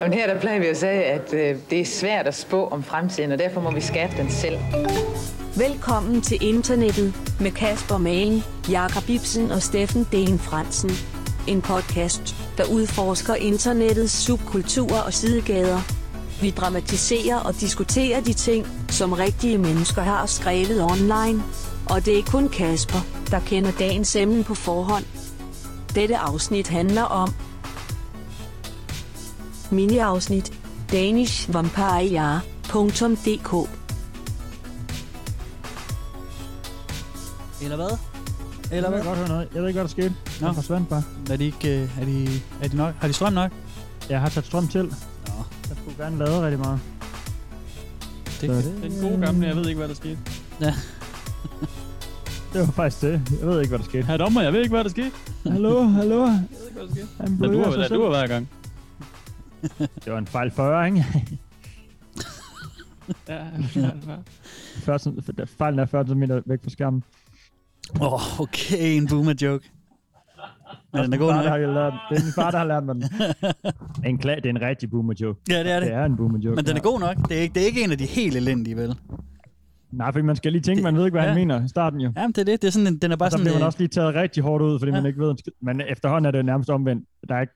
Men her der plejer vi at sige, at det er svært at spå om fremtiden, og derfor må vi skabe den selv. Velkommen til Internettet med Kasper Mægen, Jakob Ipsen og Steffen D. N. Fransen. En podcast, der udforsker internettets subkulturer og sidegader. Vi dramatiserer og diskuterer de ting, som rigtige mennesker har skrevet online. Og det er kun Kasper, der kender dagens emne på forhånd. Dette afsnit handler om mini-afsnit danishvampira.dk. Eller hvad? Jeg kan godt høre noget. Jeg ved ikke, hvad der skete. Nå. Den forsvandt bare. Er de nok? Har de strøm nok? Jeg har taget strøm til. Nå. Jeg skulle gerne lade rigtig meget. Den gode gamle, jeg ved ikke, hvad der skete. Ja. Det var faktisk det. Jeg ved ikke, hvad der skete. Her dommer, jeg ved ikke, hvad der skete. Hallo? Jeg ved ikke, hvad der skete. Han bløder du hver gang. Det var en fejl 40, ikke? Ja, fejlen er 40 meter væk fra skærmen. Okay, en boomer-joke. Er den god nok? Det er min far, der har lært mig den. Det er en rigtig boomer-joke. Ja, det er det. Det er en boomer-joke. Men den er god nok. Det er ikke en af de helt elendige, vel? Nej, fordi man skal lige tænke, man ved ikke, hvad han mener i starten jo. Jamen, det er det. Det er sådan, den er bare sådan... Så bliver man også lige taget rigtig hårdt ud, fordi man ikke ved... Men efterhånden er det nærmest omvendt. Der er ikke...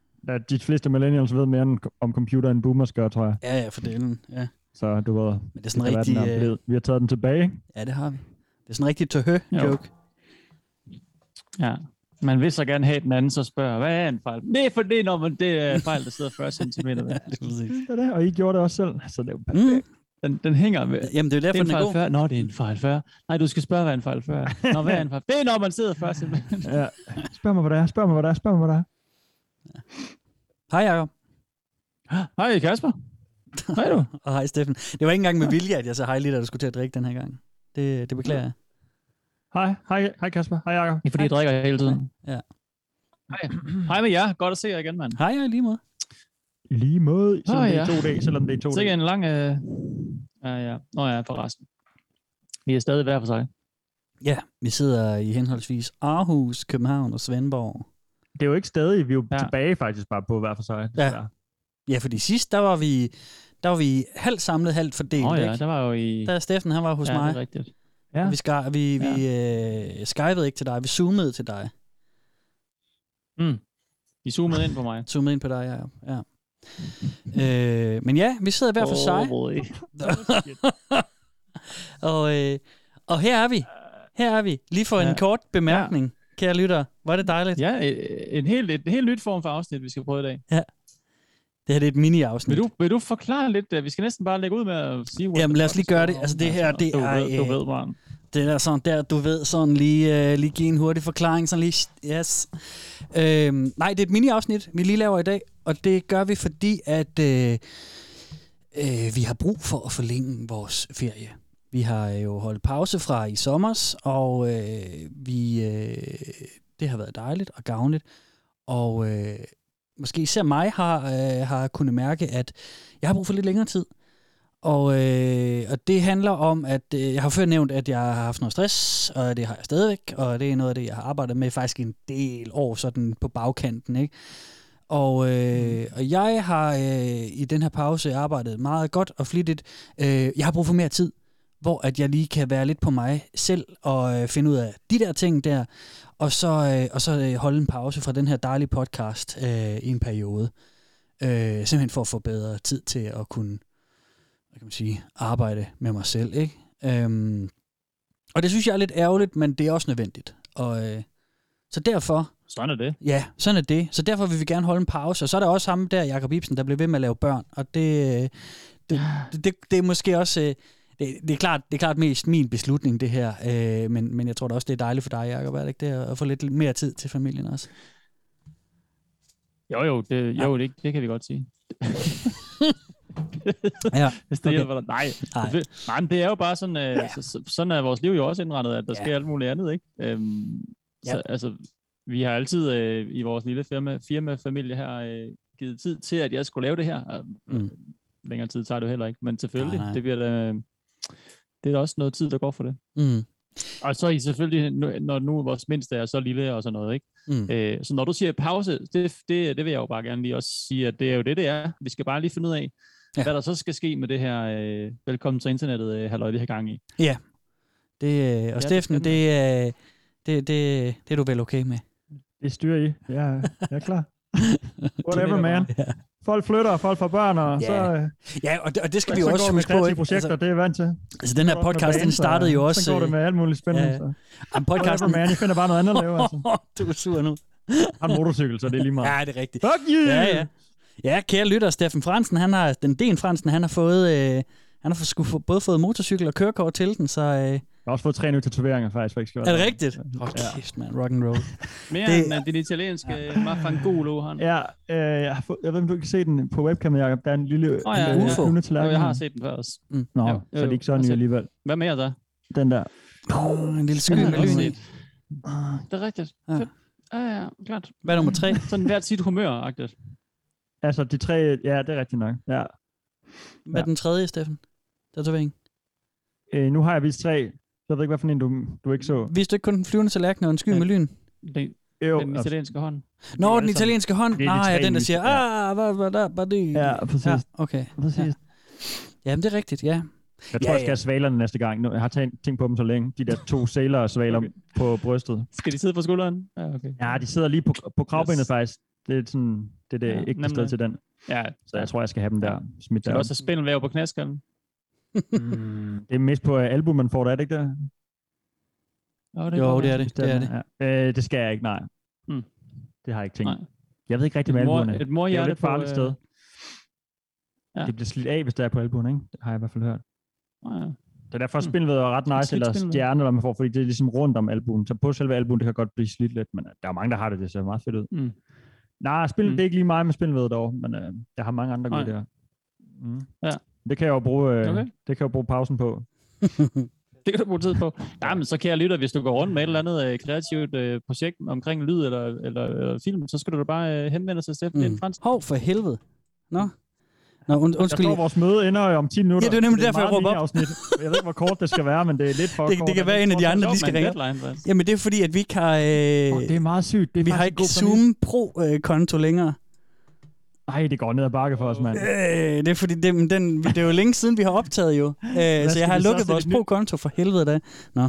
De fleste millennials ved mere om computer end boomers gør, tror jeg. Ja, for delen, ja. Så du ved... Men det er sådan en rigtig... Vi har taget den tilbage, ikke? Ja, det har vi. Det er sådan en rigtig tøhø-joke. Ja. Man vil så gerne have den anden, så spørger, hvad er en fejl? Nej, for det er en fejl, der sidder 40 cm. Ja, og I gjorde det også selv, så det er jo Den hænger med. Jamen, det er jo derfor, den er god. Nå, det er en fejl 40. Nej, du skal spørge, hvad er en fejl 40? Nå, hvad er en fejl? Det er, når man sidder 40 cm. Ja. Spørg mig, hvad der er. Ja. Hej Jakob. Hej Kasper. Hej du. Og hej Steffen. Det var ikke engang med vilje, at jeg så hej lige, da du skulle til at drikke den her gang. Det beklager jeg. Hej Kasper. Hej Jakob. Det er fordi, jeg drikker hele tiden. Ja. Hej med jer. Godt at se jer igen, mand. Hej jer lige måde. Lige måde, selvom det er 2 dage. Det er ikke en lang... Ja. Nå ja, forresten. Vi er stadig hver for sig. Ja, vi sidder i henholdsvis Aarhus, København og Svendborg. Det er jo ikke stadig, vi er jo tilbage faktisk bare på hver for sig. Ja, fordi sidst, der var vi halvt samlet, halvt fordelt. Åh ja, der var jo i... Der Steffen, han var hos mig. Det er rigtigt. Ja. Vi skypede ikke til dig, vi zoomede til dig. Mm. Vi zoomede ind på mig. Zoomede ind på dig, ja. Men ja, vi sidder hver for sig. Og her er vi. Lige for en kort bemærkning, kære lyttere. Var det dejligt? Ja, en helt nyt form for afsnit, vi skal prøve i dag. Ja. Det her det er et mini-afsnit. Vil du forklare lidt? Vi skal næsten bare lægge ud med at sige... Jamen lad os lige gøre det. Altså det her, det er... Du ved, barn. Det der sådan der, du ved, sådan lige give en hurtig forklaring, sådan lige... Yes. Nej, det er et mini-afsnit, vi lige laver i dag, og det gør vi, fordi at vi har brug for at forlænge vores ferie. Vi har jo holdt pause fra i sommers, og det har været dejligt og gavnligt, og... Måske især mig har kunnet mærke, at jeg har brug for lidt længere tid. Og det handler om, at jeg har før nævnt, at jeg har haft noget stress, og det har jeg stadigvæk. Og det er noget af det, jeg har arbejdet med faktisk en del år sådan på bagkanten. Ikke? Og jeg har i den her pause arbejdet meget godt og flittigt. Jeg har brug for mere tid, hvor at jeg lige kan være lidt på mig selv og finde ud af de der ting der, og så holde en pause fra den her dejlige podcast i en periode. Simpelthen for at få bedre tid til at kunne, hvad kan man sige, arbejde med mig selv, ikke? Og det synes jeg er lidt ærgerligt, men det er også nødvendigt. Så derfor... Sådan er det. Ja, sådan er det. Så derfor vil vi gerne holde en pause. Og så er der også ham der, Jakob Ipsen, der blev ved med at lave børn. Og det er måske også... Det er klart mest min beslutning, det her, men jeg tror da også, det er dejligt for dig, Jakob, er det ikke det, at få lidt mere tid til familien også? Det kan vi godt sige. Ja, okay. Nej, men det er jo bare sådan, sådan er vores liv jo også indrettet, at der sker alt muligt andet, ikke? Så, altså, vi har altid i vores lille firmafamilie her givet tid til, at jeg skulle lave det her. Længere tid tager det jo heller ikke, men selvfølgelig, nej. Det bliver da... Det er da også noget tid, der går for det. Mm. Og så er I selvfølgelig, når nu vores mindste er så lille og sådan noget, ikke? Så når du siger pause, det vil jeg jo bare gerne lige også sige, at det er jo det er. Vi skal bare lige finde ud af, hvad der så skal ske med det her velkommen til internettet, halløj, vi har gang i. Ja, det, og Steffen, det er du vel okay med? Det styrer I. Jeg er klar. Whatever, man. Folk flytter, folk får børn, og så... Ja, og det skal vi jo også huske på, ikke? Projekter, det er vant til. Altså, den her podcast, den startede jo også... Så går det med alt muligt spændende. Ja. Så. Jamen, podcasten... Whatever, man. Jeg finder bare noget andet at lave, altså. Du er sur nu. Han har en motorcykel, så det er lige meget. Ja, det er rigtigt. Fuck you! Ja, kære lytter, Steffen Fransen, han har fået... både fået motorcykel og kørekort til den, så... Jeg har også fået 3 nye tatoveringer, faktisk. Er det rigtigt? Kæft, man. Rock'n'roll. Mere end den italienske Mafangolo, han. Ja, jeg ved, om du kan se den på webcamen, Jacob. Der er en lille UFO. Jeg har set den før også. Nå, så det er ikke så ny alligevel. Hvad mere så? Den der. En lille skyld med lyn i. Det er rigtigt. Ja, klart. Hvad er nummer 3? Sådan hvert sit humør-agtigt. Altså, de 3, ja, det er rigtigt nok. Ja. Hvad er den tredje, Steffen? Tatovering. Nu har jeg vist 3. Jeg ved ikke, hvad for en du ikke så. Viste du ikke kun den flyvende tallerken og en sky med lyn? Den italienske hånd. Nå, den italienske hånd. Nej, den der siger, hvad det? Ja, præcis. Ja, okay. Præcis. Ja. Jamen, det er rigtigt, ja. Jeg tror, jeg skal have svalerne næste gang. Jeg har tænkt på dem så længe. De der 2 sæler og svaler på brystet. Skal de sidde på skulderen? Ja, okay. Ja, de sidder lige på kravbenet faktisk. Det er sådan, det ikke sted til den. Ja. Så jeg tror, jeg skal have dem der smidt der. Skal du også have spindelvæv på knæskallen? Det er mest på album, man får det, er det ikke det? Jo, det er det. Ja. Det skal jeg ikke, nej. Det har jeg ikke tænkt. Nej. Jeg ved ikke rigtig, hvad albumerne er. Et morhjerte på... Det er jo et farligt sted. Ja. Det bliver slidt af, hvis det er på album, ikke? Det har jeg i hvert fald hørt. Ja. Det er derfor spindelvæv er ret nice, eller stjerne, eller man får, fordi det er ligesom rundt om albumen. Så på selve albumen, det kan godt blive slidt lidt, men der er mange, der har det, det ser meget fedt ud. Nej, det er ikke lige mig med spindelvæv derovre, men jeg har mange andre gode der. Ja. Det kan jeg jo bruge, pausen på. Det kan du bruge tid på. Jamen, så kære lytter, hvis du går rundt med et eller andet kreativt projekt omkring lyd eller film, så skal du da bare henvende sig til Steffen D. Fransen. Hov, for helvede. Nå undskyld. Jeg tror, vores møde ender om 10 minutter. Ja, det er nemlig derfor, jeg råber op. Jeg ved ikke, hvor kort det skal være, men det er lidt for kort. Det kan være en af de andre, de skal ringe. Jamen, det er fordi, at vi ikke har... det er meget sygt. Vi har ikke Zoom Pro-konto længere. Nej, det går ned ad bakke for os, mand. Det er fordi, det er jo længe siden, vi har optaget jo. Så jeg har lukket vores pro-konto for helvede da. Nå.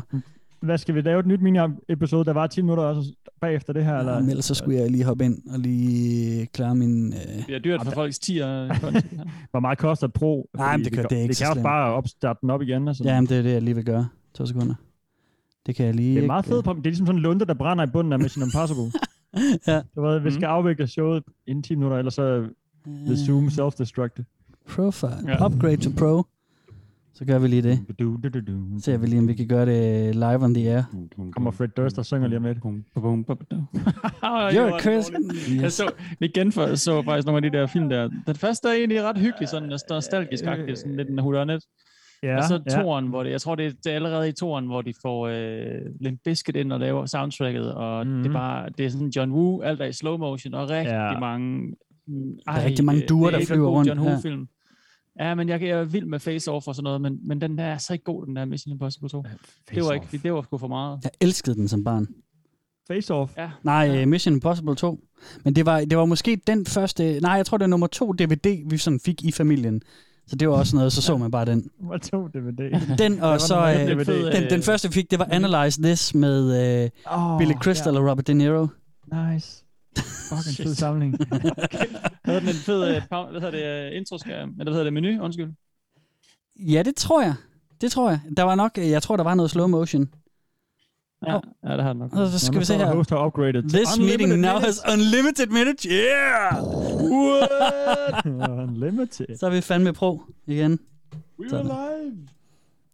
Hvad skal vi lave et nyt mini-episode, der var 10 minutter også bagefter det her? Eller? Jamen, ellers så skulle jeg lige hoppe ind og lige klare min... Det er dyrt for folks 10'er-konto. Hvor meget koster et pro? Nej, men det er ikke så slemt. Det kan også bare opstarte den op igen. Altså. Jamen, det er det, jeg lige vil gøre. 2 sekunder. Det kan jeg lige... Det er meget fedt. Det er ligesom sådan en lunde, der brænder i bunden af Mission Impossible. Ja. Vi skal afvikle showet inden 10 minutter, ellers så vil Zoom self-destructe. Profile. Ja. Upgrade to pro. Så gør vi lige det. Ser vi lige, om vi kan gøre det live on the air. Kommer Fred Durst og synger lige om lidt. You're a Christian. Vi så faktisk nogle af de der film der. Den første er egentlig ret hyggelig, sådan nostalgisk-agtig, sådan lidt en huddernet. Ja, og så toren, hvor jeg tror, det er allerede i toren, hvor de får Limp Bizkit ind og laver soundtracket, og det er sådan John Woo, alt er i slow motion, og rigtig mange duer, der flyver rundt. John Woo-film. Ja, men jeg er vild med Face Off og sådan noget, men den der er så ikke god, den der Mission Impossible 2. Det var sgu for meget. Jeg elskede den som barn. Face Off? Ja. Nej, Mission Impossible 2. Men det var måske den første, nej, jeg tror det er nummer 2 DVD, vi sådan fik i familien. Så det var også noget, så man bare den. Var 2 DVD. Den og så den første vi fik, det var Analyze This med Billy Crystal og Robert De Niro. Nice. Fucking fed samling. Havde den en fed, hvad hedder det, introskærm, eller hvad hedder det, menu, undskyld. Ja, det tror jeg. Der var nok, jeg tror der var noget slow motion. Ja, det har den nok. Så skal vi se her. Host har upgraded. This meeting now has unlimited minutes. Yeah! Unlimited. Så er vi fandme pro igen. We are live.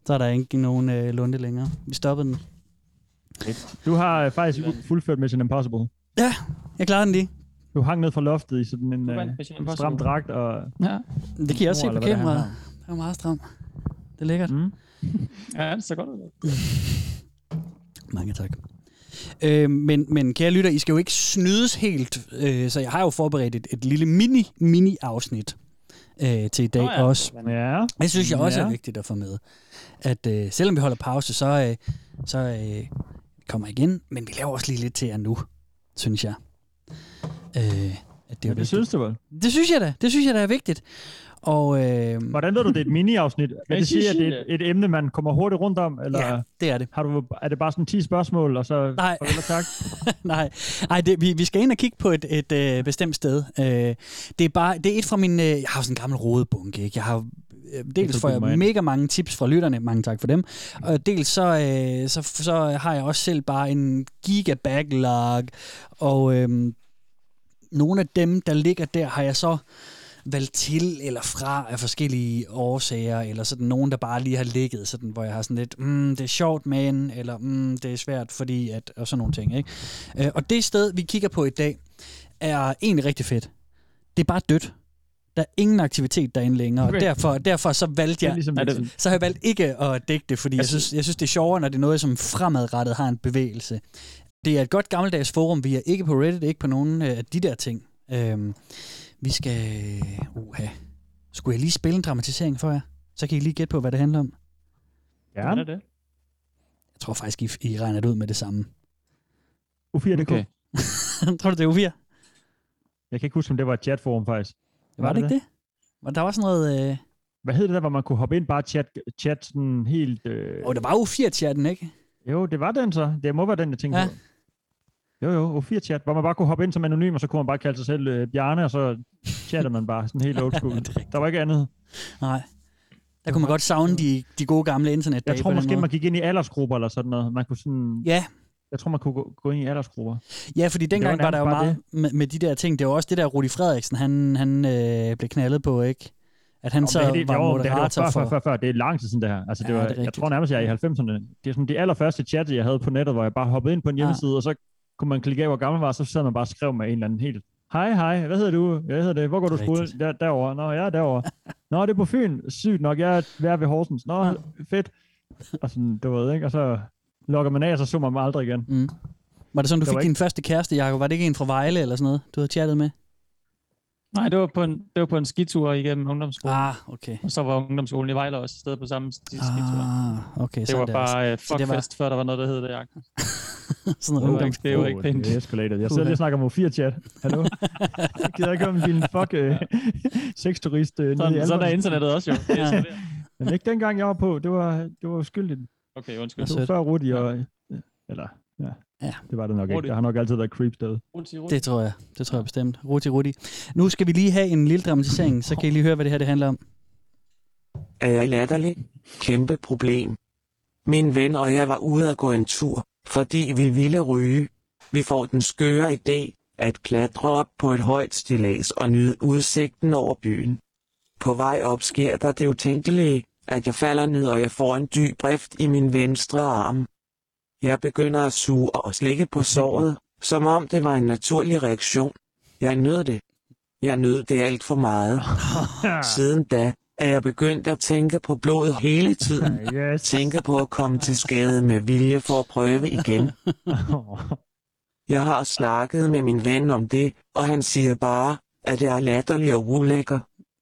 Så er der ikke nogen lunde længere. Vi stoppede den. Du har faktisk fuldført Mission Impossible. Ja, jeg klarede den lige. Du hang ned fra loftet i sådan en stram dragt. Og... Ja. Det kan jeg også se på kameraet. Det var meget stram. Det er lækkert. Ja, det ser godt ud. Mange tak. Men kære lytter, I skal jo ikke snydes helt, så jeg har jo forberedt et lille mini-afsnit til i dag også. Ja. Det synes jeg også er vigtigt at få med. At selvom vi holder pause, så kommer jeg igen, men vi laver også lige lidt til jer nu. synes jeg. At det er vigtigt. Synes du vel? Det synes jeg da. Det synes jeg da er vigtigt. Og, hvordan ved du, det er et mini-afsnit? Vil det sige, at det er et emne, man kommer hurtigt rundt om? Eller ja, det er det. Er det bare sådan 10 spørgsmål, og så... Nej. Og tak? Nej. Nej, vi skal ind og kigge på et bestemt sted. Det er et fra min... jeg har sådan en gammel rodebunke, ikke? Jeg har dels får jeg mega mange tips fra lytterne, mange tak for dem, og dels så har jeg også selv bare en gigabacklog, og nogle af dem, der ligger der, har jeg så valgt til eller fra af forskellige årsager, eller sådan nogen, der bare lige har ligget, sådan, hvor jeg har sådan lidt, det er sjovt, man, eller det er svært, fordi at, og sådan nogle ting, ikke? Og det sted, vi kigger på i dag, er egentlig rigtig fedt. Det er bare dødt. Der er ingen aktivitet derinde længere, og derfor så valgte jeg, så har jeg valgt ikke at dække det, fordi jeg synes, det er sjovere, når det er noget, som fremadrettet har en bevægelse. Det er et godt gammeldags forum, vi er ikke på Reddit, ikke på nogen af de der ting. Vi skal... Skulle jeg lige spille en dramatisering for jer? Så kan I lige gætte på, hvad det handler om. Ja. Hvad er det? Jeg tror faktisk, I regner det ud med det samme. U4.dk. Okay. Tror du, det er U4? Jeg kan ikke huske, om det var et chatforum faktisk. Var det ikke det? Men der var sådan noget... Hvad hed det der, hvor man kunne hoppe ind bare chat sådan helt... det var U4-chatten, ikke? Jo, det var den så. Det må være den, jeg tænkte på. Jo, U4-chat, hvor man bare kunne hoppe ind som anonym, og så kunne man bare kalde sig selv Bjarne, og så chatter man bare sådan helt old school. Ja, der var ikke andet. Nej. Der kunne man godt savne de gode gamle internetdage. Jeg tror måske, man gik ind i aldersgrupper eller sådan noget. Man kunne sådan... Ja. Jeg tror, man kunne gå ind i aldersgrupper. Ja, fordi dengang var der jo meget med de der ting. Det var også det der, Rudy Frederiksen, han blev knaldet på, ikke? At han var moderator før. Det er lang tid siden, det her. Altså, det var, det jeg tror nærmest, jeg er i 90'erne. Det er sådan de allerførste chatter, jeg havde på nettet, hvor jeg bare hoppede ind på en hjemmeside, og så kunne man klikke af, hvor gammel var, så sad man bare og skrev med en eller anden helt... Hej, hvad hedder du? Jeg hedder det. Hvor går du skole? Derovre. Nå, jeg er derovre. Nå, det er på Fyn. Sygt nok. Jeg er ved Horsens. Nå, fedt. Og sådan, du ved, ikke? Og så logger man af, så zoomer man aldrig igen. Mm. Var det sådan, du fik din første kæreste, Jakob? Var det ikke en fra Vejle eller sådan noget, du havde chattet med? Nej, det var på en skitur igennem ungdomsskolen. Ah, okay. Og så var ungdomsskolen i Vejle også et sted på samme skitur. Ah, okay. Det var bare fuckfest, før der var noget, der hed det, Jakob. Sådan noget ungdomsskole. Det var ikke pænt. Det er escalated. Jeg sidder lige og snakker om U4-chat. Hallo? Jeg gider ikke om din sexturist nede i sådan er internettet også, jo. Det er men ikke dengang, jeg var på. Det var uskyldigt. Okay, undskyld. Det var før Rudi og... Eller, ja. Det var det nok ikke. Der har nok altid været creeps derude. Det tror jeg. Det tror jeg bestemt. Rudi. Nu skal vi lige have en lille dramatisering, så kan I lige høre, hvad det her det handler om. Er jeg latterlig? Kæmpe problem. Min ven og jeg var ude at gå en tur, fordi vi ville ryge. Vi får den skøre idé at klatre op på et højt stillads og nyde udsigten over byen. På vej op sker der det utænkelige, at jeg falder ned, og jeg får en dyb rift i min venstre arm. Jeg begynder at suge og slikke på såret, som om det var en naturlig reaktion. Jeg nød det. Jeg nød det alt for meget. Siden da er jeg begyndt at tænke på blodet hele tiden. Tænke på at komme til skade med vilje for at prøve igen. Jeg har snakket med min ven om det, og han siger bare, at jeg er latterlig og ulækker.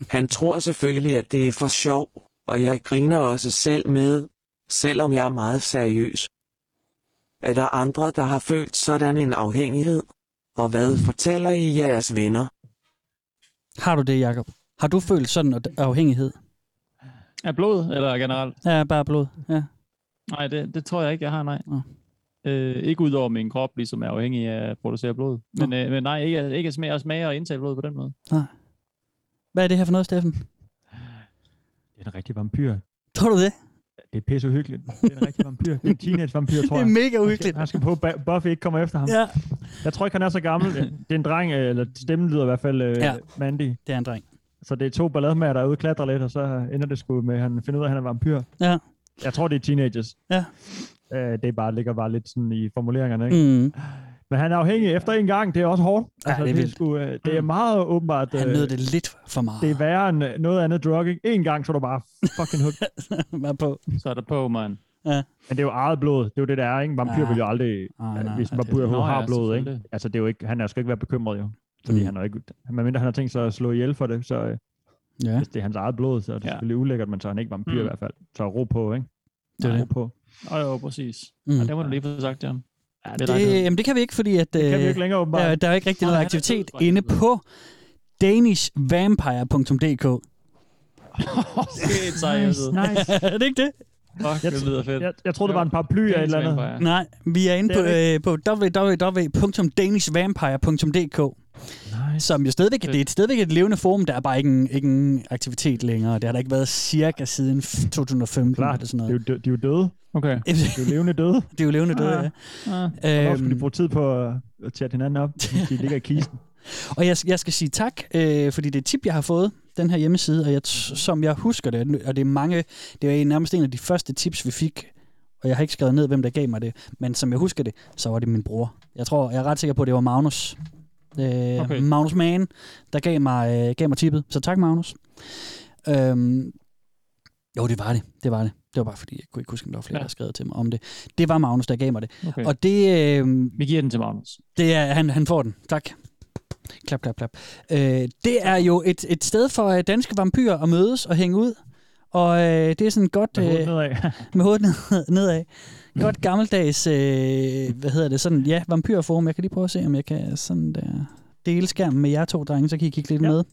Han tror selvfølgelig, at det er for sjov. Og jeg griner også selv med, selvom jeg er meget seriøs. Er der andre, der har følt sådan en afhængighed? Og hvad fortæller I jeres venner? Har du det, Jakob? Har du følt sådan en afhængighed? Af blod, eller generelt? Ja, bare blod, ja. Nej, det tror jeg ikke, jeg har, nej. Ikke ud over min krop, ligesom er afhængig af at producere blod. Men nej, ikke at smage og indtage blod på den måde. Nej. Hvad er det her for noget, Steffen? Det er en rigtig vampyr. Tror du det? Det er pisse uhyggeligt. Det er en rigtig vampyr. Det er en teenage-vampyr, tror jeg. Det er mega uhyggeligt. Han skal på, Buffy ikke kommer efter ham. Ja. Jeg tror ikke, han er så gammel. Det er en dreng, eller stemmen lyder i hvert fald Mandy. Det er en dreng. Så det er 2 ballademager, der er ude og klatrer lidt, og så ender det sgu med, at han finder ud af, at han er vampyr. Ja. Jeg tror, det er teenagers. Ja. Det ligger bare lidt sådan i formuleringerne, ikke? Mm. Men han er afhængig efter en gang, det er også hårdt. Altså, ja, det er meget åbenbart... Han nød det lidt for meget. Det er værre end noget andet drug, ikke? En gang, så er du bare fucking hooked. På. Så er der på, man. Ja. Men det er jo eget blod. Det er jo det, der er, ikke? Vampyr vil jo aldrig... hvis vampyr har blod, ikke? Altså, det er jo ikke, han skal ikke være bekymret, jo. Fordi han er ikke... Medmindre han har tænkt sig at slå ihjel for det, så... Hvis det er hans eget blod, så er det selvfølgelig ulækkert, men så er han ikke vampyr i hvert fald. Så ro på, ikke? Det er ro på. Præcis. Det må du lige få sagt, Jan. Ja, det kan vi ikke, fordi at, det kan vi ikke længere, der er ikke rigtig noget aktivitet inde på danishvampira.dk. Det er seriøst. Nice. Er det ikke det? Fuck, det lyder fedt. Jeg troede, det var en paraply eller et eller andet. Nej, vi er inde på www.danishvampira.dk. Nice. Som jo stadigvæk, det er stadigvæk et levende forum, der er bare ikke en aktivitet længere. Det har der ikke været cirka siden 2015. Klart, eller sådan noget. De er jo døde. Okay. De er jo levende døde. De er jo levende døde, ja. Hvorfor skulle de bruge tid på at tætte hinanden op, hvis de ligger i kisten? Og jeg skal sige tak, fordi det er et tip, jeg har fået, den her hjemmeside, og som jeg husker det, og det er nærmest en af de første tips, vi fik, og jeg har ikke skrevet ned, hvem der gav mig det, men som jeg husker det, så var det min bror. Jeg er ret sikker på, at det var Magnus. Okay. Magnus Mann, der gav mig tippet. Så tak, Magnus. Jo, det var det. Det var bare fordi, jeg kunne ikke huske, om der var flere, der havde skrevet til mig om det. Det var Magnus, der gav mig det. Okay. Og det... vi giver den til Magnus. Det er, han får den. Tak. Klap, klap, klap. Det er jo et sted for danske vampyrer at mødes og hænge ud. Og det er sådan godt... med hovedet nedad. Godt gammeldags, sådan, ja, vampyrforum. Jeg kan lige prøve at se, om jeg kan sådan der dele skærmen med jer to drenge, så kan I kigge lidt med.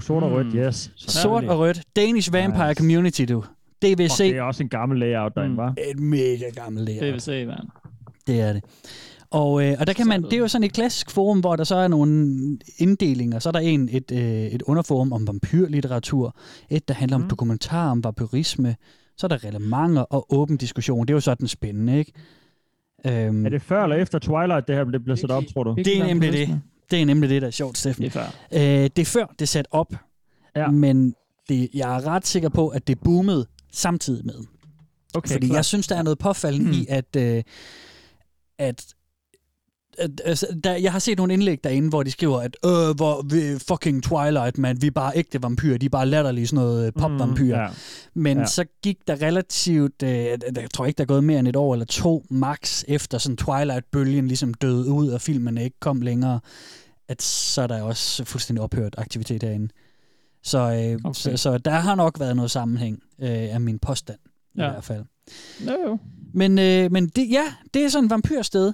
Sort og rødt, yes. Sort og rødt. Danish Vampire Community, du. DVC. Det er også en gammel layout derinde, var. Et mega gammel layout. DVC, man. Det er det. Og der kan man, det er jo sådan et klassisk forum, hvor der så er nogle inddelinger. Så er der et underforum om vampyrlitteratur, et der handler om dokumentar om vampyrisme, så er der reglementer og åben diskussion. Det er jo sådan spændende, ikke? Er det før eller efter Twilight, det her det bliver sat op, tror du? Det er nemlig det. Det er nemlig det, der er sjovt, Steffen. Det er før, det er sat op, men jeg er ret sikker på, at det boomede samtidig med. Okay, fordi jeg synes, der er noget påfaldende i, jeg har set nogle indlæg derinde, hvor de skriver, at fucking Twilight, man, vi er bare ægte vampyrer, de er bare latterlige sådan noget popvampyrer. Men så gik der relativt, jeg tror ikke, der er gået mere end et år eller to max, efter sådan Twilight-bølgen ligesom døde ud, og filmene ikke kom længere, at så er der også fuldstændig ophørt aktivitet derinde. Så der har nok været noget sammenhæng af min påstand, i hvert fald. No. Men det er sådan et vampyrsted,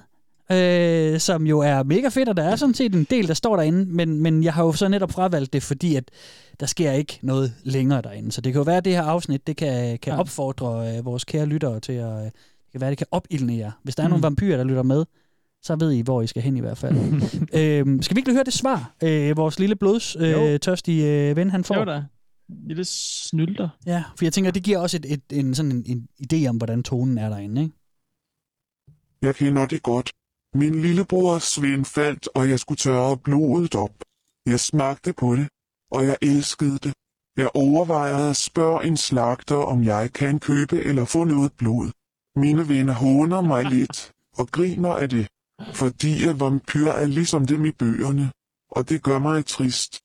som jo er mega fedt, og der er sådan set en del, der står derinde, men jeg har jo så netop fravalgt det, fordi at der sker ikke noget længere derinde. Så det kan jo være, at det her afsnit, det kan opfordre vores kære lyttere til at... Det kan være, det kan opildne jer. Hvis der er nogle vampyrer, der lytter med, så ved I, hvor I skal hen i hvert fald. Skal vi ikke høre det svar, vores lille blodstørstige ven, han får? Jo da. Lille snylter. Ja, for jeg tænker, det giver også en idé om, hvordan tonen er derinde, ikke? Jeg kender det godt. Min lillebror Svend faldt, og jeg skulle tørre blodet op. Jeg smagte på det, og jeg elskede det. Jeg overvejede at spørge en slagter, om jeg kan købe eller få noget blod. Mine venner håner mig lidt, og griner af det, fordi at vampyrer er ligesom dem i bøgerne, og det gør mig trist.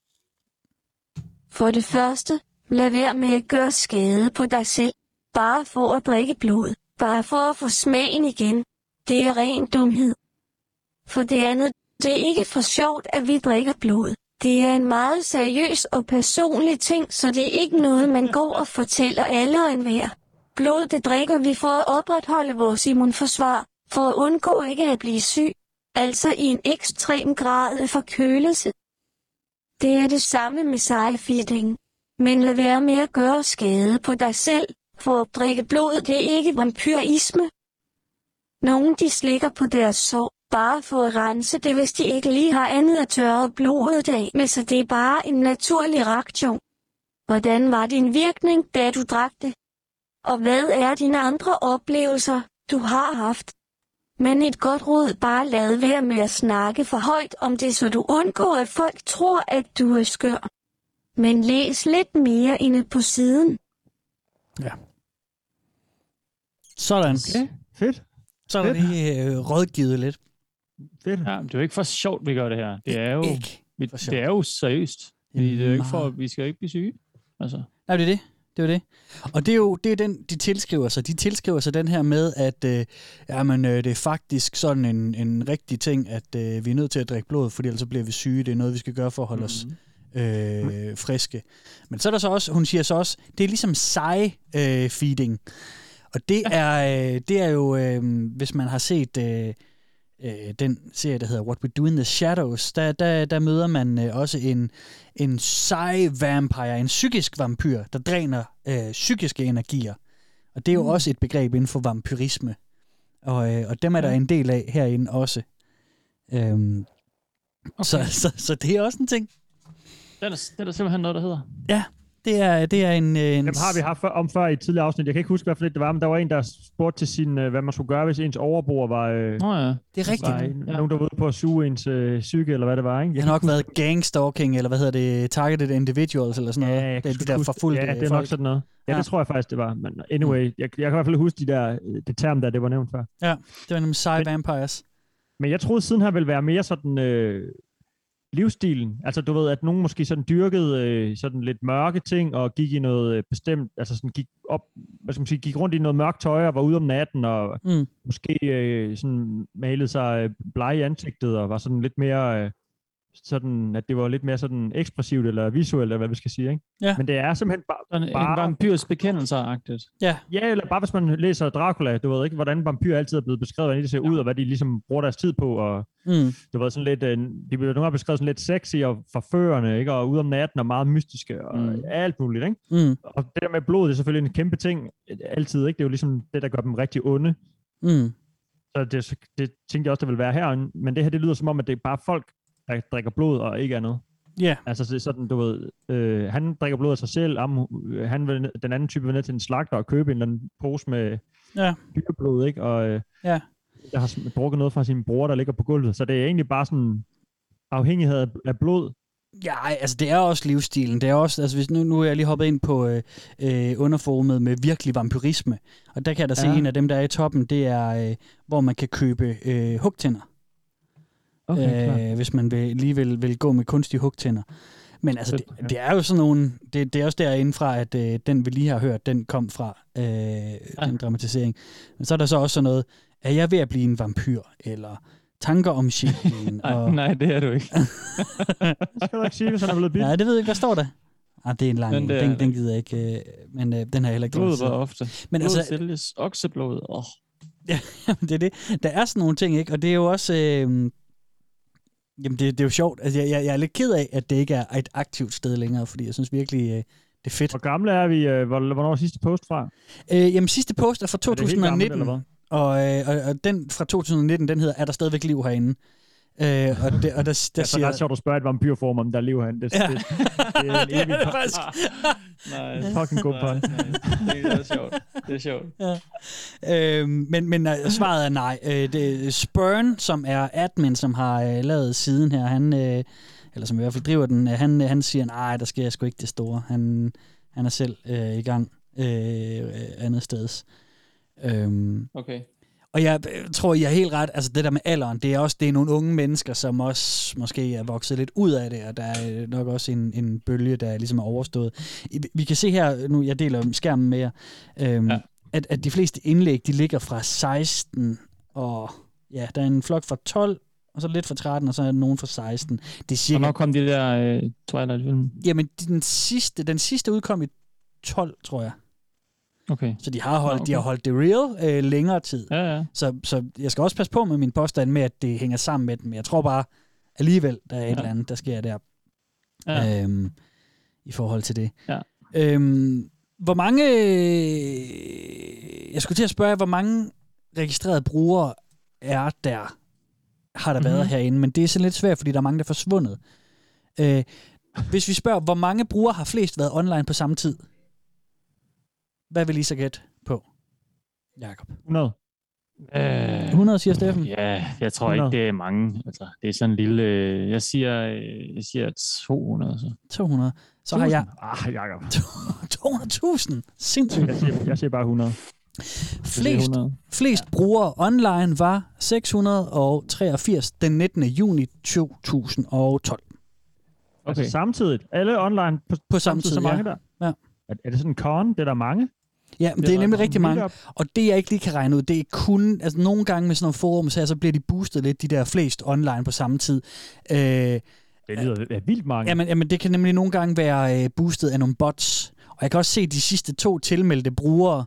For det første, lad være med at gøre skade på dig selv. Bare for at drikke blod. Bare for at få smagen igen. Det er ren dumhed. For det andet, det er ikke for sjovt, at vi drikker blod. Det er en meget seriøs og personlig ting, så det er ikke noget, man går og fortæller alle og enhver. Blod, det drikker vi for at opretholde vores immunforsvar, for at undgå ikke at blive syg, altså i en ekstrem grad af forkølelse. Det er det samme med sejfidning. Men lad være med at gøre skade på dig selv, for at drikke blod, det er ikke vampyrisme. Nogle de slikker på deres sår, bare for at rense det, hvis de ikke lige har andet at tørre blodet af, men så det er bare en naturlig reaktion. Hvordan var din virkning, da du drak det? Og hvad er dine andre oplevelser, du har haft? Men et godt råd, bare lad være med at snakke for højt om det, så du undgår, at folk tror, at du er skør. Men læs lidt mere inde på siden. Ja. Sådan. Okay. Fedt. Så er det rådgivet lidt. Fedt. Ja, det er jo ikke for sjovt, vi gør det her. Det er jo, det er jo seriøst. Det er jo ikke for, vi skal ikke blive syge. Altså. Nej, det er det. Det er det. Og det er jo den, de tilskriver sig. De tilskriver sig den her med, at det er faktisk sådan en rigtig ting, at vi er nødt til at drikke blod, fordi ellers bliver vi syge. Det er noget, vi skal gøre for at holde os friske. Men så er der så også, hun siger så også, det er ligesom feeding. Og det er jo, hvis man har set den serie, der hedder What We Do in the Shadows, der møder man også en sej vampire, en psykisk vampyr, der dræner psykiske energier. Og det er jo også et begreb inden for vampyrisme. Og dem er der en del af herinde også. Okay. Så det er også en ting. Det er der simpelthen noget, der hedder. Ja, det er en... Dem har vi haft om før i et tidligere afsnit. Jeg kan ikke huske, hvad for lidt det var, men der var en, der spurgte til sin, hvad man skulle gøre, hvis ens overbruger var... Det er rigtigt. Nogen, der var ude på at suge ens psyke, eller hvad det var, ikke? Det har nok været gangstalking, eller hvad hedder det, targeted individuals, eller sådan noget. Ja, det der forfulgte folk. Ja, det er nok sådan noget. Ja, det tror jeg faktisk, det var. Men anyway, jeg kan i hvert fald huske det term, der det var nævnt før. Ja, det var nemlig sci vampires. Men jeg troede siden her ville være mere sådan... livsstilen. Altså du ved, at nogen måske sådan dyrkede sådan lidt mørke ting og gik i noget bestemt, altså sådan gik op, hvad skal man sige, gik rundt i noget mørkt tøj og var ude om natten og måske sådan malede sig blege i ansigtet og var sådan lidt mere sådan, at det var lidt mere sådan ekspressivt eller visuelt, eller hvad vi skal sige, ikke? Ja. Men det er simpelthen bare en vampyrs bekendelser-agtigt. Ja. Ja, eller bare hvis man læser Dracula, du ved ikke, hvordan vampyrer altid er blevet beskrevet, hvordan de ser ud, og hvad de ligesom bruger deres tid på, og det var sådan lidt, de bliver nogle gange beskrevet sådan lidt sexy og forførende, ikke? Og ude om natten og meget mystiske og alt muligt, ikke? Og det der med blod, det er selvfølgelig en kæmpe ting altid, ikke? Det er jo ligesom det, der gør dem rigtig onde. Så det tænkte jeg også, der ville være her, men det her, det lyder som om, at det er bare folk, der drikker blod og ikke andet. Ja. Yeah. Altså det er sådan, du ved, han drikker blod af sig selv, den anden type vil ned til en slagter og købe en eller anden pose med dyreblod, ikke? Og der har drukket noget fra sin bror, der ligger på gulvet. Så det er egentlig bare sådan afhængighed af blod. Ja, altså det er også livsstilen. Det er også, altså hvis nu er jeg lige hoppet ind på underforumet med virkelig vampyrisme, og der kan jeg da se en af dem, der er i toppen, det er, hvor man kan købe hugtænder. Okay, hvis man vil gå med kunstige hugtænder. Men altså, det er jo sådan nogle... Det er også derindefra, at den, vi lige har hørt, den kom fra den dramatisering. Men så er der så også sådan noget, er jeg ved at blive en vampyr? Eller tanker om sjælen? Nej, det er du ikke. Det skal du ikke sige, hvis han er blevet bidt. Nej, det ved jeg ikke. Hvad står der? Ah, det er en lang... Den gider jeg ikke. Men den har jeg heller ikke... Blod var ofte. Men blod altså, sælges. Okseblod. Det er det. Der er sådan nogle ting, ikke? Og det er jo også... Jamen, det er jo sjovt. Altså, jeg er lidt ked af, at det ikke er et aktivt sted længere, fordi jeg synes virkelig, det er fedt. Hvor gamle er vi? Hvornår er sidste post fra? Jamen, sidste post er fra 2019. Er gammelt, og den fra 2019, den hedder, er der stadigvæk liv herinde? Og der siger... Ja, så er det sjovt at spørge et vampyrform, om der er liv herinde. Det er det faktisk. Nej. Fucking god pun. Det er sjovt. Det er sjovt. Ja. Men svaret er nej. Spurn, som er admin, som har lavet siden her, han, eller som i hvert fald driver den, han siger, nej, der sker sgu ikke det store. Han er selv i gang andet steds. Okay. Og jeg tror, jeg er helt ret, altså det der med alderen, det er nogle unge mennesker, som også måske er vokset lidt ud af det, og der er nok også en bølge, der ligesom er overstået. Vi kan se her, nu jeg deler skærmen med jer, at de fleste indlæg, de ligger fra 16, og ja, der er en flok fra 12, og så lidt fra 13, og så er nogen fra 16. Det er cirka... Hvornår kom de der Twilight-film? Jamen, den sidste udkom i 12, tror jeg. Okay. Så de har holdt det real længere tid. Ja. Så jeg skal også passe på med min påstand med, at det hænger sammen med den. Men jeg tror bare, alligevel, der er et eller andet, der sker der. Ja. I forhold til det. Ja. Hvor mange... Jeg skulle til at spørge, hvor mange registrerede brugere er der? Har der været herinde? Men det er sådan lidt svært, fordi der er mange, der er forsvundet. Hvis vi spørger, hvor mange brugere har flest været online på samme tid? Hvad vil I så gætte på, Jakob? 100. 100, siger Steffen? Ja, jeg tror 100. Ikke, det er mange. Altså, det er sådan en lille... Jeg siger 200. Så. 200. Så 1000. Har jeg... Jakob. 200.000. Sindssygt. Jeg siger bare 100. Flest brugere online var 683 den 19. juni 2012. Okay. Altså samtidig? Alle online på samtidig, så mange der? Ja. Er det sådan en con? Det er der mange? Ja, det er nemlig rigtig mange. Og det, jeg ikke lige kan regne ud, det er kun... Altså, nogle gange med sådan nogle forum, så bliver de boostet lidt, de der flest online på samme tid. Det lyder vildt mange. Jamen, det kan nemlig nogle gange være boostet af nogle bots. Og jeg kan også se de sidste to tilmeldte brugere.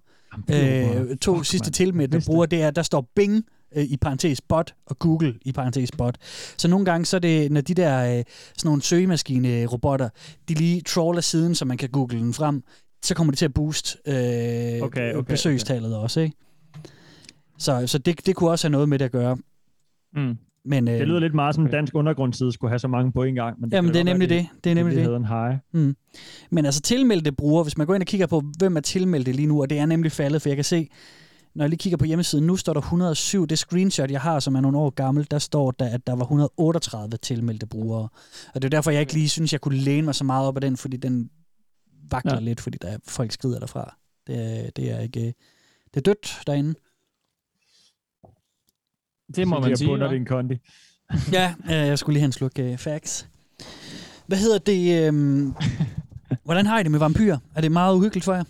Jamen, to sidste tilmeldte brugere, der står Bing i parentes bot, og Google i parentes bot. Så nogle gange, så er det, når de der sådan nogle søgemaskine-robotter, de lige trawler siden, så man kan google den frem, så kommer det til at booste besøgstallet også, ikke? Så det kunne også have noget med det at gøre. Mm. Men, det lyder lidt meget som dansk undergrundsside skulle have så mange på en gang. Men det er nemlig det. Det er nemlig det. Det hedder en hej. Mm. Men altså tilmeldte brugere, hvis man går ind og kigger på, hvem er tilmeldte lige nu, og det er nemlig faldet, for jeg kan se, når jeg lige kigger på hjemmesiden, nu står der 107. Det screenshot, jeg har, som er nogle år gammel, der står der, at der var 138 tilmeldte brugere. Og det er derfor, jeg ikke lige synes, jeg kunne læne mig så meget op af den, fordi den vakler lidt, fordi der er folk skrider derfra. Det er ikke... Det er dødt derinde. Det må så man sige. Bunder din kondi. Ja, jeg skulle lige have en sluk facts. Hvad hedder det? Hvordan har I det med vampyrer? Er det meget uhyggeligt for jer?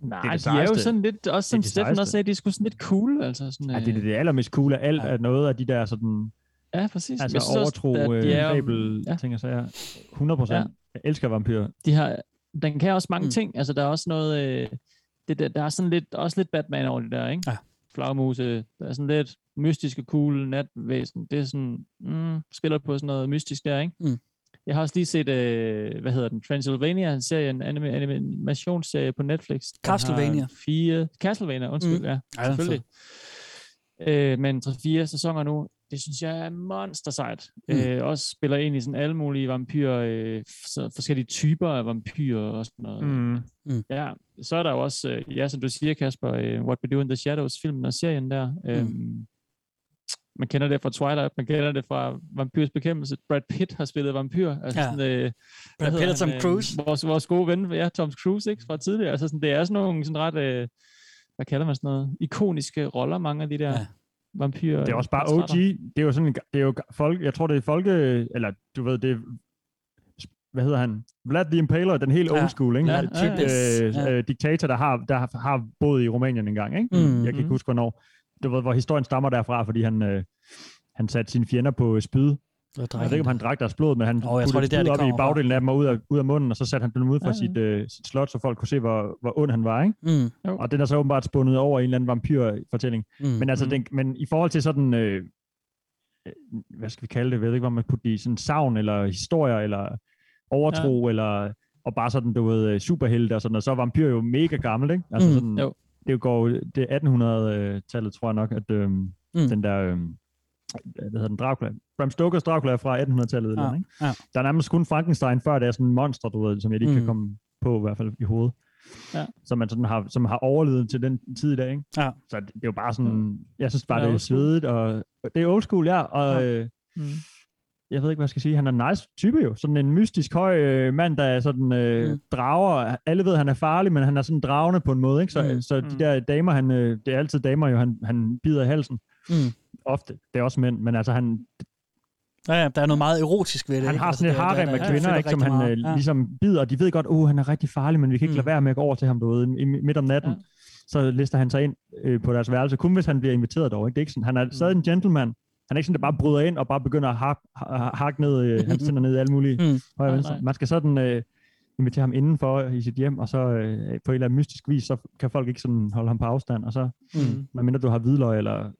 Nej, de er jo sådan lidt, også som Steffen også sagde, de er sgu sådan lidt cool. Altså sådan, ja, det er det allermest cool af alt, at noget af de der sådan... Ja, præcis. Altså jeg overtro, fabel, ting og sager. 100%. Ja. Jeg elsker vampyrer. Den kan også mange ting. Altså der er også noget... der er sådan lidt, også lidt Batman over det der, ikke? Ja. Flagmuse, der er sådan lidt mystiske, cool natvæsen. Det er sådan, spiller på sådan noget mystisk der, ikke? Mm. Jeg har også lige set, Transylvania, en serie, en animationsserie på Netflix. Castlevania, undskyld, selvfølgelig. Men 3-4 sæsoner nu, det synes jeg er monstersejt. Også spiller ind i sådan alle mulige vampyrer, forskellige typer af vampyrer og sådan noget. Ja, så er der jo også, som du siger, Kasper, What We Do in the Shadows, filmen og serien der. Man kender det fra Twilight, man kender det fra Vampyrs Bekæmpelse. Brad Pitt har spillet vampyr. Altså Brad Pitt og Tom Cruise. Vores gode ven, Tom Cruise, ikke, fra tidligere. Altså sådan, det er sådan nogle sådan ret, hvad kalder man sådan noget, ikoniske roller, mange af de der... Ja. Vampyr, det er også bare OG. Det er jo sådan, det er jo folk. Jeg tror det er folke, eller du ved det. Hvad hedder han? Vlad the Impaler, den helt old school, ikke? Diktator der har boet i Rumænien engang, ikke? Mm-hmm. Jeg kan ikke huske hvornår. Du ved hvor historien stammer derfra, fordi han satte sine fjender på spyd. Jeg ved ikke om han drak deres blod, men han puttede det op i bagdelen af dem og ud af munden, og så satte han dem ud fra sit slot, så folk kunne se, hvor ond han var, ikke? Og den er så åbenbart spundet over en eller anden vampyrfortælling. Men altså, men i forhold til sådan, hvad skal vi kalde det, jeg ved ikke, hvor man putter i sådan savn, eller historier, eller overtro, eller, og bare sådan, du ved, superhelte og sådan noget, så er vampyr jo mega gammel, ikke? Altså sådan, det går det 1800-tallet, tror jeg nok, at den der... hvad hedder den, Dracula. Bram Stokers Dracula er fra 1800-tallet. Ja, ikke? Ja. Der er nærmest kun Frankenstein før, det er sådan en monster, du ved, som jeg lige kan komme på, i hvert fald i hovedet. Ja. Som har overlevet til den tid i dag. Ikke? Ja. Så det er jo bare sådan, jeg synes bare, det er svedigt, og det er old school, jeg ved ikke, hvad jeg skal sige. Han er en nice type jo. Sådan en mystisk høj mand, der er sådan drager. Alle ved, han er farlig, men han er sådan dragende på en måde. Ikke? Så de der damer, det er altid damer jo, han bider i halsen. Ofte. Det er også mænd, men altså han... Ja, der er noget meget erotisk ved det. Han har sådan et harem af kvinder, ikke, som han ligesom bider, og de ved godt, han er rigtig farlig, men vi kan ikke lade være med at gå over til ham derude midt om natten. Ja. Så lister han sig ind på deres værelse, kun hvis han bliver inviteret dog. Ikke? Det er ikke sådan, han er stadig en gentleman. Han er ikke sådan, der bare bryder ind og bare begynder at hakke ned, han sender ned i alle mulige højre venstre. Man skal sådan invitere ham indenfor i sit hjem, og så på en eller anden mystisk vis, så kan folk ikke sådan holde ham på afstand, og så, medmindre du har hvidløg eller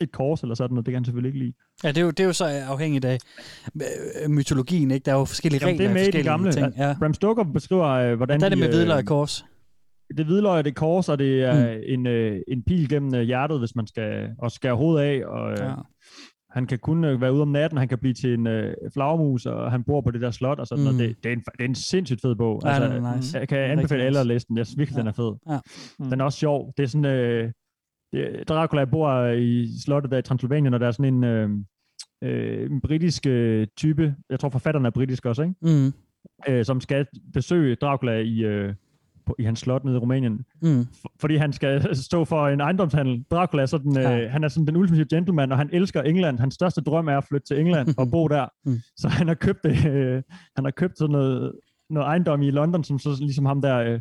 et kors eller sådan noget, det kan han selvfølgelig ikke lide. Ja, det er jo så afhængigt af mytologien, ikke? Der er jo forskellige regler og forskellige gamle ting. Ja. Bram Stoker beskriver, hvordan... Der er det med hvidløg og kors. Det hvidløg og det kors, og det er en pil gennem hjertet, hvis man skal skære hovedet af, og han kan kun være ude om natten, han kan blive til en flagermus, og han bor på det der slot, og sådan noget. Det er en sindssygt fed bog. Ja, altså, den er nice. Jeg kan anbefale alle at læse den. Jeg synes virkelig, den er fed. Ja. Den er også sjov. Det er sådan... Dracula bor i slottet der i Transylvanien, og der er sådan en britisk type, jeg tror forfatteren er britisk også, ikke? Som skal besøge Dracula i hans slot nede i Rumænien, fordi han skal stå for en ejendomshandel. Dracula er sådan, han er sådan den ultimative gentleman, og han elsker England. Hans største drøm er at flytte til England og bo der, så han har købt sådan noget ejendom i London, som så ligesom ham der...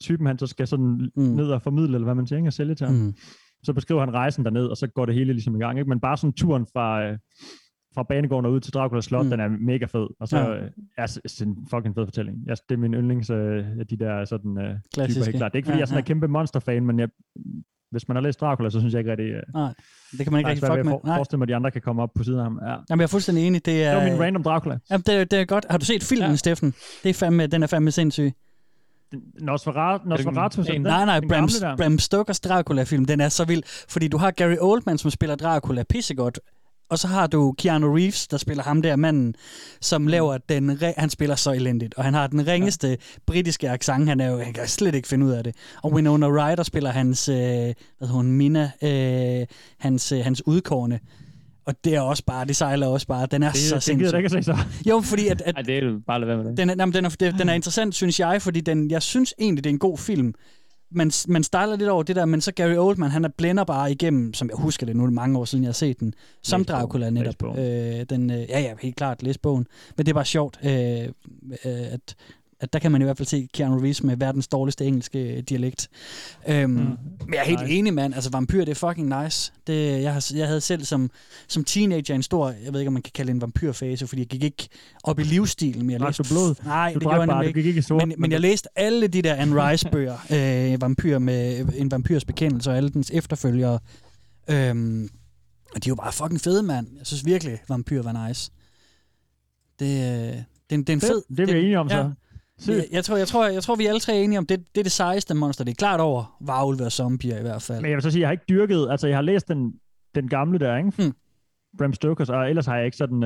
typen, han så skal sådan ned og formidle, eller hvad man tænker, sælge til ham. Så beskriver han rejsen derned, og så går det hele ligesom i gang, ikke? Men bare sådan turen fra banegården og ud til Dracula Slot, den er mega fed. Og så er en fucking fed fortælling. Det er min yndlings, de der sådan typer, helt klart. Det er ikke, fordi jeg sådan er kæmpe monsterfan, men jeg Hvis man har læst Dracula, så synes jeg ikke rigtig... Nej, det kan man ikke rigtig fuck med. Jeg forestiller mig, at de andre kan komme op på siden af ham. Ja. Jamen, jeg er fuldstændig enig. Det er min random Dracula. Jamen, det er godt. Har du set filmen, ja. Steffen? Det er fandme, den er fandme sindssyg. Nosferatu, nej, Bram Stokers Dracula-film, den er så vild. Fordi du har Gary Oldman, som spiller Dracula pissegodt. Og så har du Keanu Reeves, der spiller ham der manden, som laver den... Han spiller så elendigt, og han har den ringeste britiske accent. Han kan slet ikke finde ud af det. Og Winona Ryder spiller hans... Mina? Hans udkårne. Og det er også bare... Det sejler også bare. Den er det, så sindssygt. Det gider så. Jo, fordi... Ej, det er bare lade være med det. Den er interessant, synes jeg, fordi jeg synes egentlig, det er en god film. Man stejler lidt over det der, men så Gary Oldman, han blænder bare igennem, som jeg husker det nu, mange år siden jeg har set den, som læsbogen. Dracula netop. Helt klart, læsbogen. Men det er bare sjovt, at der kan man i hvert fald se Keanu Reeves med verdens dårligste engelske dialekt. Men jeg er helt enig, mand. Altså, vampyr, det er fucking nice. Det, jeg havde selv som teenager en stor, jeg ved ikke, om man kan kalde det en vampyrfase, fordi jeg gik ikke op i livsstilen, men jeg læste... Blod. Nej, det gjorde jeg ikke. Men jeg læste alle de der Anne Rice bøger, vampyr med en vampyrs bekendelse og alle dens efterfølgere. Og de var bare fucking fede, mand. Jeg synes virkelig, vampyr var nice. Det er en fed... Det er vi enige om, så. Jeg tror, vi alle tre er enige om, det er det sejeste monster. Det er klart over varulve og zombier i hvert fald. Men jeg vil så sige, jeg har ikke dyrket... Altså, jeg har læst den gamle der, ikke? Bram Stokers, og ellers har jeg ikke sådan...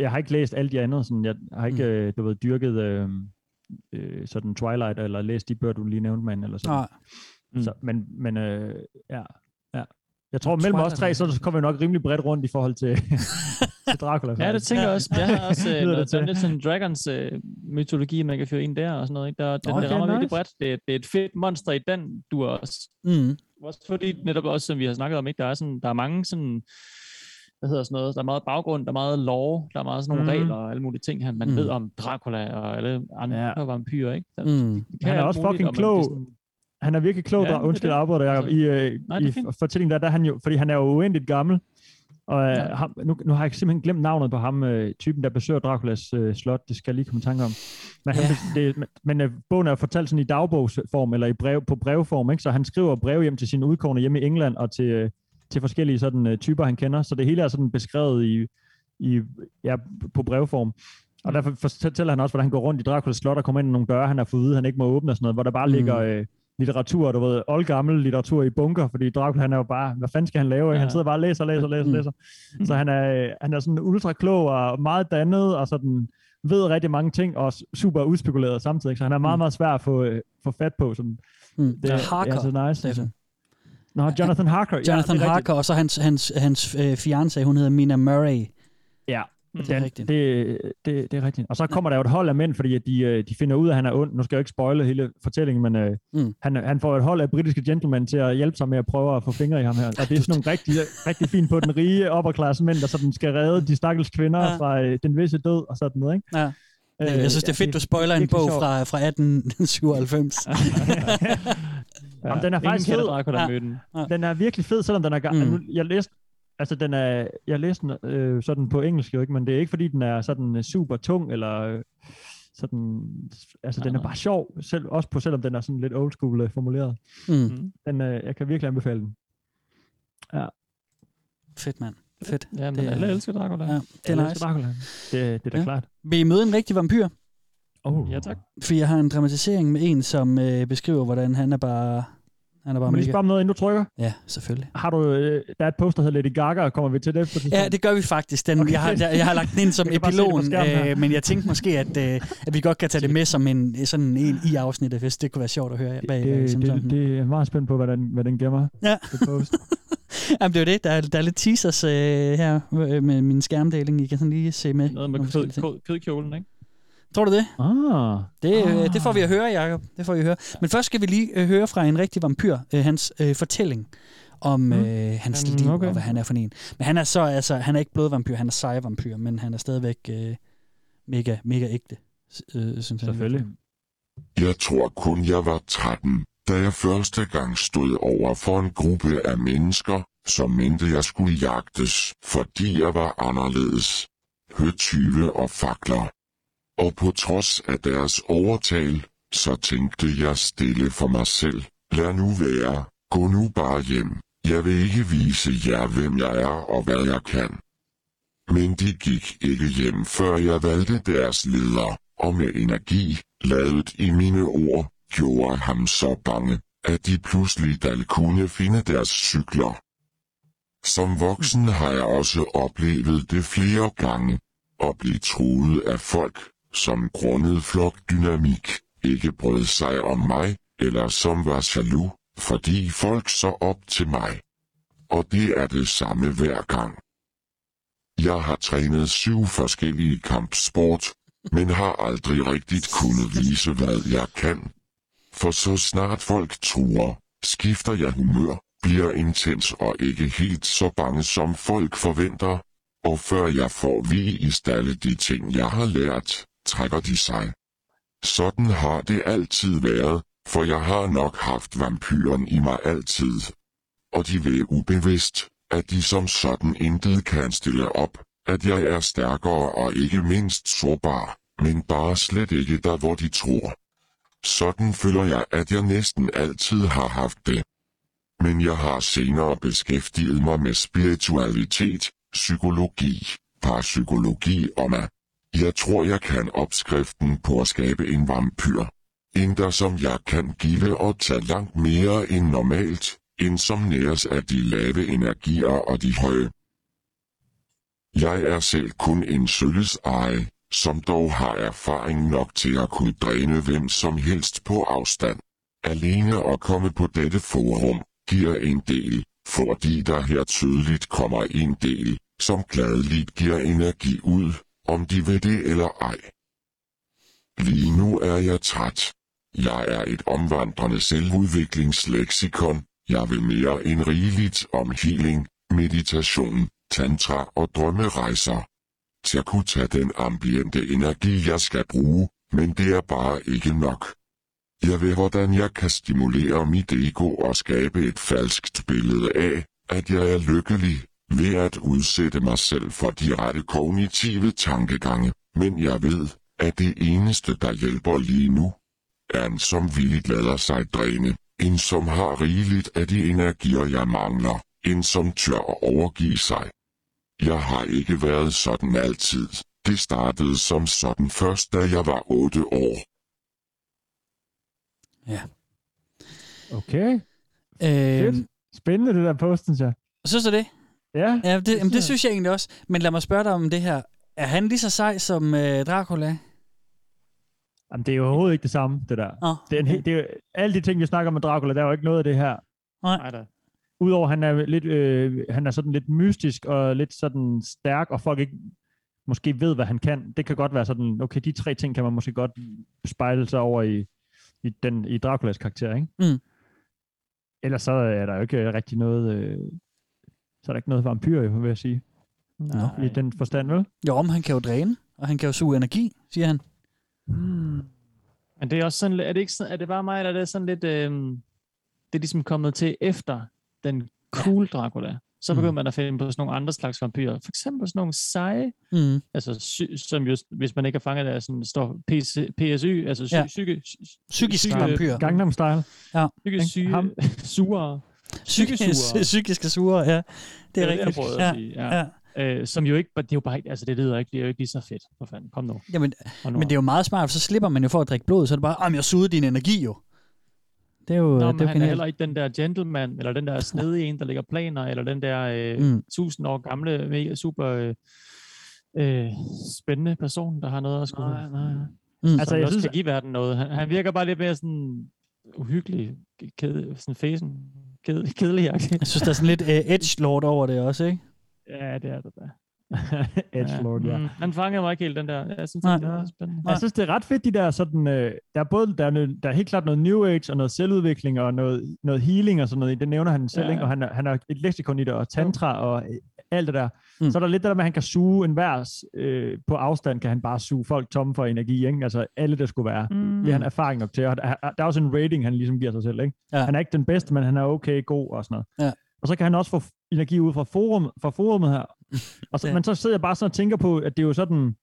jeg har ikke læst alle de andre. Sådan, jeg har ikke dyrket sådan Twilight, eller læst de bøger, du lige nævnte, mand, eller sådan. Så, men jeg tror, mellem os tre, så kommer vi nok rimelig bredt rundt i forhold til... Dracula, ja, det tænker jeg også. Jeg har også lidt sådan Dragons mytologi, man kan fyre ind der og sådan noget. Ikke? Det rammer virkelig bredt. Det er et fedt monster i den dur også. Også fordi netop også, som vi har snakket om, ikke? Der er mange sådan... Der er meget baggrund, der er meget lore, der er meget sådan nogle regler og alle mulige ting, man ved om Dracula og alle andre vampyrer. Ikke? Han er også fucking klog. Han er virkelig klog, i fortællingen der er han jo... Fordi han er jo uendeligt gammel. Og nu har jeg simpelthen glemt navnet på ham, typen, der besøger Draculas slot. Det skal jeg lige komme i tanke om. Men, bogen er fortalt sådan i dagbogsform, eller i brev, på brevform, ikke? Så han skriver brev hjem til sine udkårne hjemme i England, og til forskellige sådan, typer, han kender. Så det hele er sådan beskrevet på brevform. Og derfor fortæller han også, hvordan han går rundt i Draculas slot og kommer ind i nogle døre, han har fået at vide, han ikke må åbne og sådan noget, hvor der bare ligger... litteratur, du ved, oldgammel litteratur i bunker, fordi Dracula, han er jo bare, hvad fanden skal han lave? Ja. Han sidder bare og læser. Så han er sådan ultra klog og meget dannet, og sådan ved rigtig mange ting, og super udspekuleret samtidig, så han er meget, meget svær at få fat på. Sådan. Det er Harker, nice, Steffen. Nå, Jonathan Harker. Jonathan Harker, og så hans fiancé, hun hedder Mina Murray. Ja. Det er rigtigt. Og så kommer der jo et hold af mænd, fordi de finder ud af, at han er ond. Nu skal jeg jo ikke spoile hele fortællingen, men han får et hold af britiske gentlemen til at hjælpe sig med at prøve at få fingre i ham her. Og det er sådan nogle rigtig, rigtig fint på den rige opperklasse mænd, der sådan skal redde de stakkels kvinder fra den visse død og sådan noget, ikke? Ja. Jeg synes, det er fedt, du spoiler en bog fra 1897. Jamen, den er faktisk fed. Den er virkelig fed, selvom den er jeg læste den sådan på engelsk jo ikke, men det er ikke fordi den er sådan super tung eller sådan. Altså den er bare sjov, selvom den er sådan lidt old school formuleret. Den jeg kan virkelig anbefale den. Ja. Fedt mand. Fedt. Ja, men alle elsker Dracula. Ja, det er nice. Dracula. Det er da klart. Vil I møde en rigtig vampyr? Ja tak. For jeg har en dramatisering med en, som beskriver hvordan han er bare. Men lige spørg om noget, inden du trykker? Ja, selvfølgelig. Har du, der er et poster, der hedder Lady Gaga, og kommer vi til det? Ja, det gør vi faktisk. Jeg har lagt den ind som epilogen, men jeg tænkte måske, at vi godt kan tage det med som en i-afsnit, hvis det kunne være sjovt at høre. Det er meget spændt på, hvad den gemmer. Ja. Jamen, det er jo det. Der er lidt teasers her med min skærmdeling. I kan sådan lige se med. Noget med kødkjolen, ikke? Tror du det? Det får vi at høre, Jakob. Det får vi at høre. Men først skal vi lige høre fra en rigtig vampyr, hans fortælling om hans liv og hvad han er for en. Men han er så han er ikke blodvampyr, han er sejvampyr, men han er stadigvæk mega mega ægte, synes jeg. Selvfølgelig. Jeg tror kun jeg var 13, da jeg første gang stod over for en gruppe af mennesker, som mente jeg skulle jagtes, fordi jeg var anderledes. Høtyve og fakler. Og på trods af deres overtal, så tænkte jeg stille for mig selv, Lad nu være, gå nu bare hjem, jeg vil ikke vise jer hvem jeg er og hvad jeg kan. Men de gik ikke hjem før jeg valgte deres leder, og med energi, ladet i mine ord, gjorde ham så bange, at de pludselig dal kunne finde deres cykler. Som voksen har jeg også oplevet det flere gange, at blive truet af folk, som grundet flokdynamik, ikke brød sig om mig, eller som var jaloux, fordi folk så op til mig. Og det er det samme hver gang. Jeg har trænet 7 forskellige kampsport, men har aldrig rigtigt kunnet vise hvad jeg kan. For så snart folk truer, skifter jeg humør, bliver intens og ikke helt så bange som folk forventer, og før jeg får vige i stalle de ting jeg har lært, trækker de sig. Sådan har det altid været, for jeg har nok haft vampyren i mig altid. Og de ved ubevidst, at de som sådan intet kan stille op, at jeg er stærkere og ikke mindst sårbar, men bare slet ikke der hvor de tror. Sådan føler jeg, at jeg næsten altid har haft det. Men jeg har senere beskæftiget mig med spiritualitet, psykologi, parapsykologi og mig. Jeg tror, jeg kan opskriften på at skabe en vampyr. En der som jeg kan give og tage langt mere end normalt, end som næres af de lave energier og de høje. Jeg er selv kun en sølles eje, som dog har erfaring nok til at kunne dræne hvem som helst på afstand. Alene at komme på dette forum giver en del, fordi der her tydeligt kommer en del, som gladeligt giver energi ud, om de vil det eller ej. Lige nu er jeg træt. Jeg er et omvandrende selvudviklingsleksikon. Jeg vil mere end rigeligt om healing, meditation, tantra og drømmerejser. Til at kunne tage den ambiente energi jeg skal bruge, men det er bare ikke nok. Jeg ved hvordan jeg kan stimulere mit ego og skabe et falskt billede af, at jeg er lykkelig, ved at udsætte mig selv for de rette kognitive tankegange, men jeg ved, at det eneste der hjælper lige nu, er en som villigt lader sig dræne, en som har rigeligt af de energier jeg mangler, en som tør at overgive sig. Jeg har ikke været sådan altid. Det startede som sådan først, da jeg var 8 år. Ja. Okay. Spændende det der posten, så. Synes du det? Ja. Ja, det synes jeg egentlig også. Men lad mig spørge dig om det her. Er han lige så sej som Dracula? Jamen, det er jo overhovedet ikke det samme, det der. Oh, okay. Det er alle de ting, vi snakker om med Dracula, der er jo ikke noget af det her. Nej da. Udover han er lidt, han er sådan lidt mystisk og lidt sådan stærk, og folk ikke måske ved hvad han kan. Det kan godt være sådan, okay, de 3 ting kan man måske godt spejle sig over i Draculas karakter, ikke? Mm. Ellers så er der jo ikke rigtig noget, så er der ikke noget vampyr, vil jeg sige. Nej. I den forstand, vel? Jo, men han kan jo dræne, og han kan jo suge energi, siger han. Mm. Men det er også sådan, er det bare mig, eller er det sådan lidt, det er ligesom kommet til efter den cool Dracula, så begynder man at finde på sådan nogle andre slags vampyrer. For eksempel sådan nogle seje, altså som just, hvis man ikke er fanget af, sådan står PSY, altså psykiske vampyrer. Gangnam Style. Ja. Psykiske syge, sure. Psykiske sure, ja. Det er rigtigt. Det er ja. Som jo ikke, det er jo bare ikke, altså det lyder ikke, det er jo ikke lige så fedt. For fanden, kom nu. Jamen, men det er jo meget smart, så slipper man jo for at drikke blod, så er det bare, jeg suger din energi jo. Det er jo, nå, det er han er heller ikke den der gentleman, eller den der snedige en, der ligger planer, eller den der 1000 år gamle, mega super spændende person, der har noget at skulle... Nej. Altså, jeg synes, at give verden noget. Han virker bare lidt mere sådan uhyggelig, sådan fesen, kedelig. Jeg synes, der er sådan lidt edgelord over det også, ikke? Ja, det er det der. Edgelord, ja. Han fanger mig ikke helt, den der. Jeg synes, det er spændende. Jeg synes, det er ret fedt, de der sådan... Der er helt klart noget New Age, og noget selvudvikling, og noget healing, og sådan noget. Det nævner han selv, ikke? Og han er et leksikon i det, og tantra, og alt det der. Så er der lidt det der med, at han kan suge en vers. På afstand kan han bare suge folk tomme for energi, ikke? Altså, alle der skulle være. Det er han erfaring nok til. Og der er også en rating, han ligesom giver sig selv, ikke? Ja. Han er ikke den bedste, men han er okay, god og sådan noget. Ja. Og så kan han også få energi ud fra forummet her. Og så, men så sidder jeg bare sådan og tænker på, at det er jo sådan,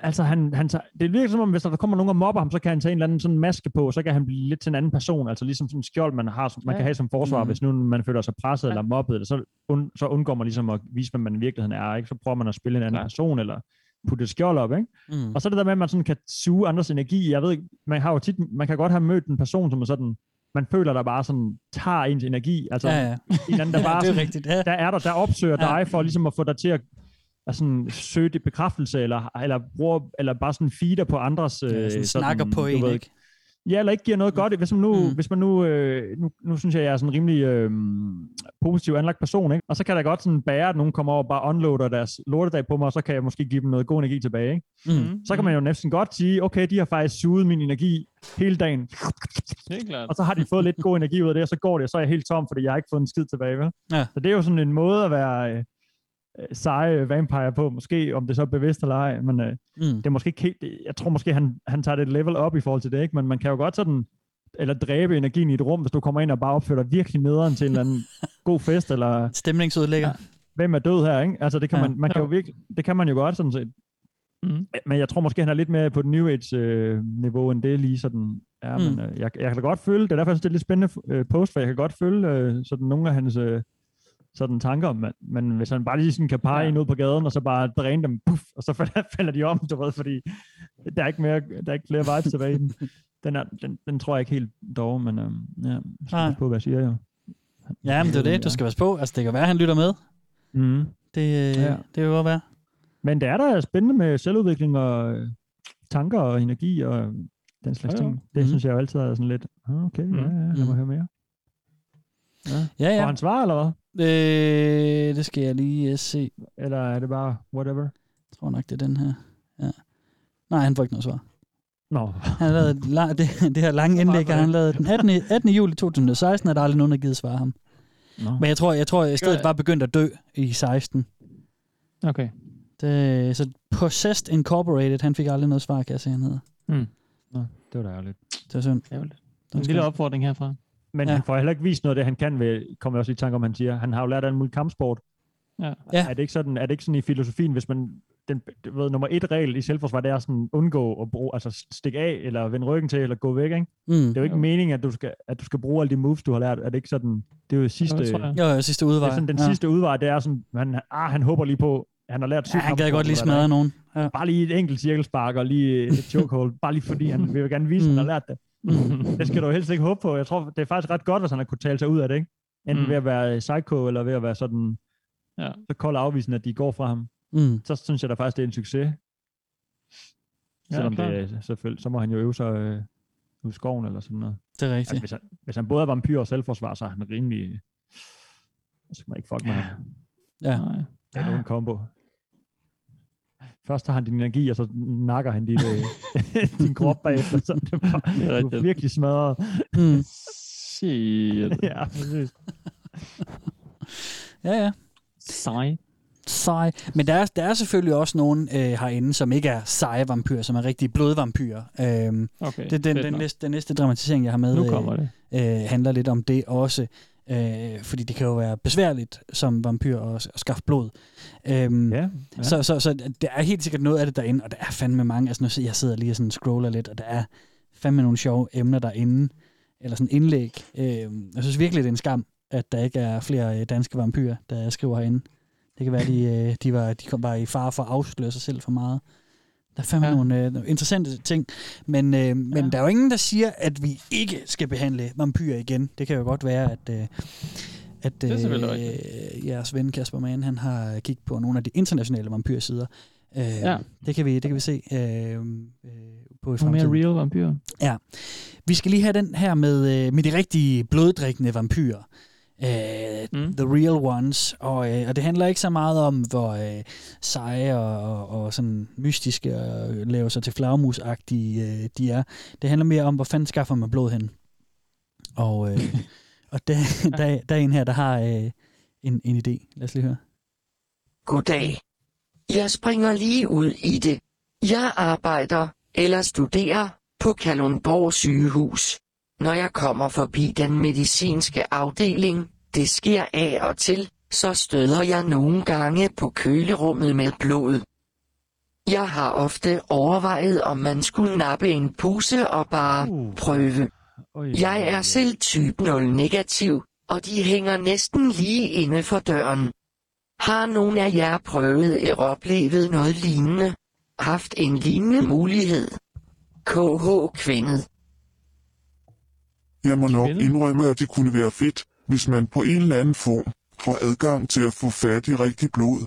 Altså, det virker som om, hvis der kommer nogen og mobber ham, så kan han tage en eller anden sådan maske på, og så kan han blive lidt til en anden person, altså ligesom sådan en skjold, man har, som man kan have som forsvar, hvis nu man føler sig presset eller mobbet, eller så undgår man ligesom at vise, hvad man i virkeligheden er, ikke? Så prøver man at spille en anden person, eller putte et skjold op, ikke? Mm. Og så det der med, at man sådan kan suge andres energi, jeg ved ikke, man har jo tit, man kan godt have mødt en person, som er sådan, man føler, der bare sådan, tager ens energi, altså en anden, der bare sådan, rigtigt, der er der opsøger dig, for ligesom at få dig til at sådan søge det bekræftelse, eller bruger, eller bare sådan feeder på andres... sådan snakker på en, ved, ikke? Ja, eller ikke giver noget godt. Hvis man nu synes jeg er sådan en rimelig positiv anlagt person, ikke? Og så kan der godt sådan bære, at nogen kommer over og bare unloader deres lortedag på mig, og så kan jeg måske give dem noget god energi tilbage, ikke? Mm. Så kan man jo næsten godt sige, okay, de har faktisk suget min energi hele dagen. Det er klart. Og så har de fået lidt god energi ud af det, og så går det, og så er jeg helt tom, fordi jeg har ikke fået en skid tilbage, vel? Ja. Så det er jo sådan en måde at være... seje vampire på, måske, om det så er bevidst eller ej, men det er måske ikke helt, jeg tror måske, han tager det et level op i forhold til det, ikke? Men man kan jo godt sådan, eller dræbe energien i et rum, hvis du kommer ind og bare opfører dig virkelig nederen til en eller anden god fest, eller... Stemningsudlægger. Ja, hvem er død her, ikke? Altså, det kan man kan jo virkelig, det kan man jo godt sådan set. Mm. Men jeg tror måske, han er lidt mere på et New Age-niveau, end det lige sådan er, men jeg kan godt følge, det er derfor, jeg synes, det er lidt spændende post, for jeg kan godt følge sådan nogle af hans... sådan tanker, men hvis han bare lige sådan kan pege en ud på gaden, og så bare dræne dem, puff, og så falder de om, du ved, fordi der er ikke, flere vej tilbage i den. Den tror jeg ikke helt dog, men jeg skal passe på, hvad jeg siger jo. Ja, men det er det, du skal passe på. Altså, det kan være, han lytter med. Mm. Det vil godt være. Men det er der spændende med selvudvikling og tanker og energi og den slags ting. Det synes jeg jo altid er sådan lidt, okay, lad mig høre mere. Ja. Og han svarer, eller hvad? Det skal jeg lige se. Eller er det bare whatever? Jeg tror nok, det er den her. Ja. Nej, han får ikke noget svar. No. Han lavede det her lange indlæg, han lavede den 18. juli 2016, og der er aldrig nogen, der givet svar ham. No. Men jeg tror i stedet bare begyndte at dø i 16. Okay. Så Possessed Incorporated, han fik aldrig noget svar, kan jeg se, han hedder. Mm. Nå, det var da ærgerligt. Det var synd. En lille opfordring herfra. Men han får heller ikke vist noget af det, han kan ved, kommer jeg også i tanke om, han siger. Han har jo lært af en mulig kampsport. Ja. Er det ikke sådan i filosofien, hvis man, nummer et regel i selvforsvar, det er sådan, undgå at bruge, altså stikke af, eller vende ryggen til, eller gå væk, ikke? Mm. Det er jo ikke meningen, at du skal bruge alle de moves, du har lært. Er det ikke sådan, det er jo sidste udvej. Det er sådan, den sidste udvej, det er sådan, han håber lige på, han har lært... han gad godt lige smadre nogen. Ja. Bare lige et enkelt cirkelspark, og lige et chokehold, bare lige fordi, han vil jo gerne vise, han har lært det. Det skal du helst ikke håbe på. Jeg tror, det er faktisk ret godt, hvis han har kunnet tale sig ud af det, ikke? Enten ved at være psycho, eller ved at være sådan så kold afvisen, at de går fra ham. Mm. Så synes jeg da faktisk, det er en succes. Selvom det selvfølgelig, så må han jo øve sig ud i skoven, eller sådan noget. Det er rigtigt. Altså, hvis han både er vampyr og selvforsvar, så er han rimelig... Så kan man ikke fuck med ham. Ja. Nej. Det er nogen kombo. Først har han din energi, og så nakker han din krop bagefter, så det er virkelig smadret. Shit. Ja, præcis. Ja. Sej. Men der er selvfølgelig også nogen herinde, som ikke er seje vampyrer, som er rigtige blodvampyrer. Okay, det er den næste dramatisering, jeg har med, nu kommer det. Handler lidt om det også. Fordi det kan jo være besværligt som vampyr at skaffe blod. Så der er helt sikkert noget af det derinde, og der er fandme mange. Altså nu jeg sidder lige og sådan scroller lidt, og der er fandme nogle sjove emner derinde, eller sådan indlæg. Jeg synes virkelig, det er en skam, at der ikke er flere danske vampyrer, der skriver herinde. Det kan være, de kom bare i fare for at afsløre sig selv for meget. Der er fandme nogle interessante ting, men der er jo ingen, der siger, at vi ikke skal behandle vampyrer igen. Det kan jo godt være, at jeres ven Kasper Mægen, han har kigget på nogle af de internationale vampyrsider. Det kan vi se på i fremtiden. Mere real vampyrer. Ja. Vi skal lige have den her med de rigtige bloddrikkende vampyrer. The real ones, og det handler ikke så meget om, hvor seje og sådan mystiske og laver sig til flagmus-agtige de er. Det handler mere om, hvor fanden skaffer man blod hen. Og der er en her, der har en idé. Lad os lige høre. Goddag. Jeg springer lige ud i det. Jeg arbejder eller studerer på Kalundborg sygehus. Når jeg kommer forbi den medicinske afdeling, det sker af og til, så støder jeg nogle gange på kølerummet med blod. Jeg har ofte overvejet, om man skulle nappe en puse og bare prøve. Jeg er selv type 0 negativ, og de hænger næsten lige inde for døren. Har nogen af jer prøvet eller oplevet noget lignende? Haft en lignende mulighed? KH-kvindet. Jeg må nok indrømme, at det kunne være fedt, hvis man på en eller anden form får adgang til at få fat i rigtig blod.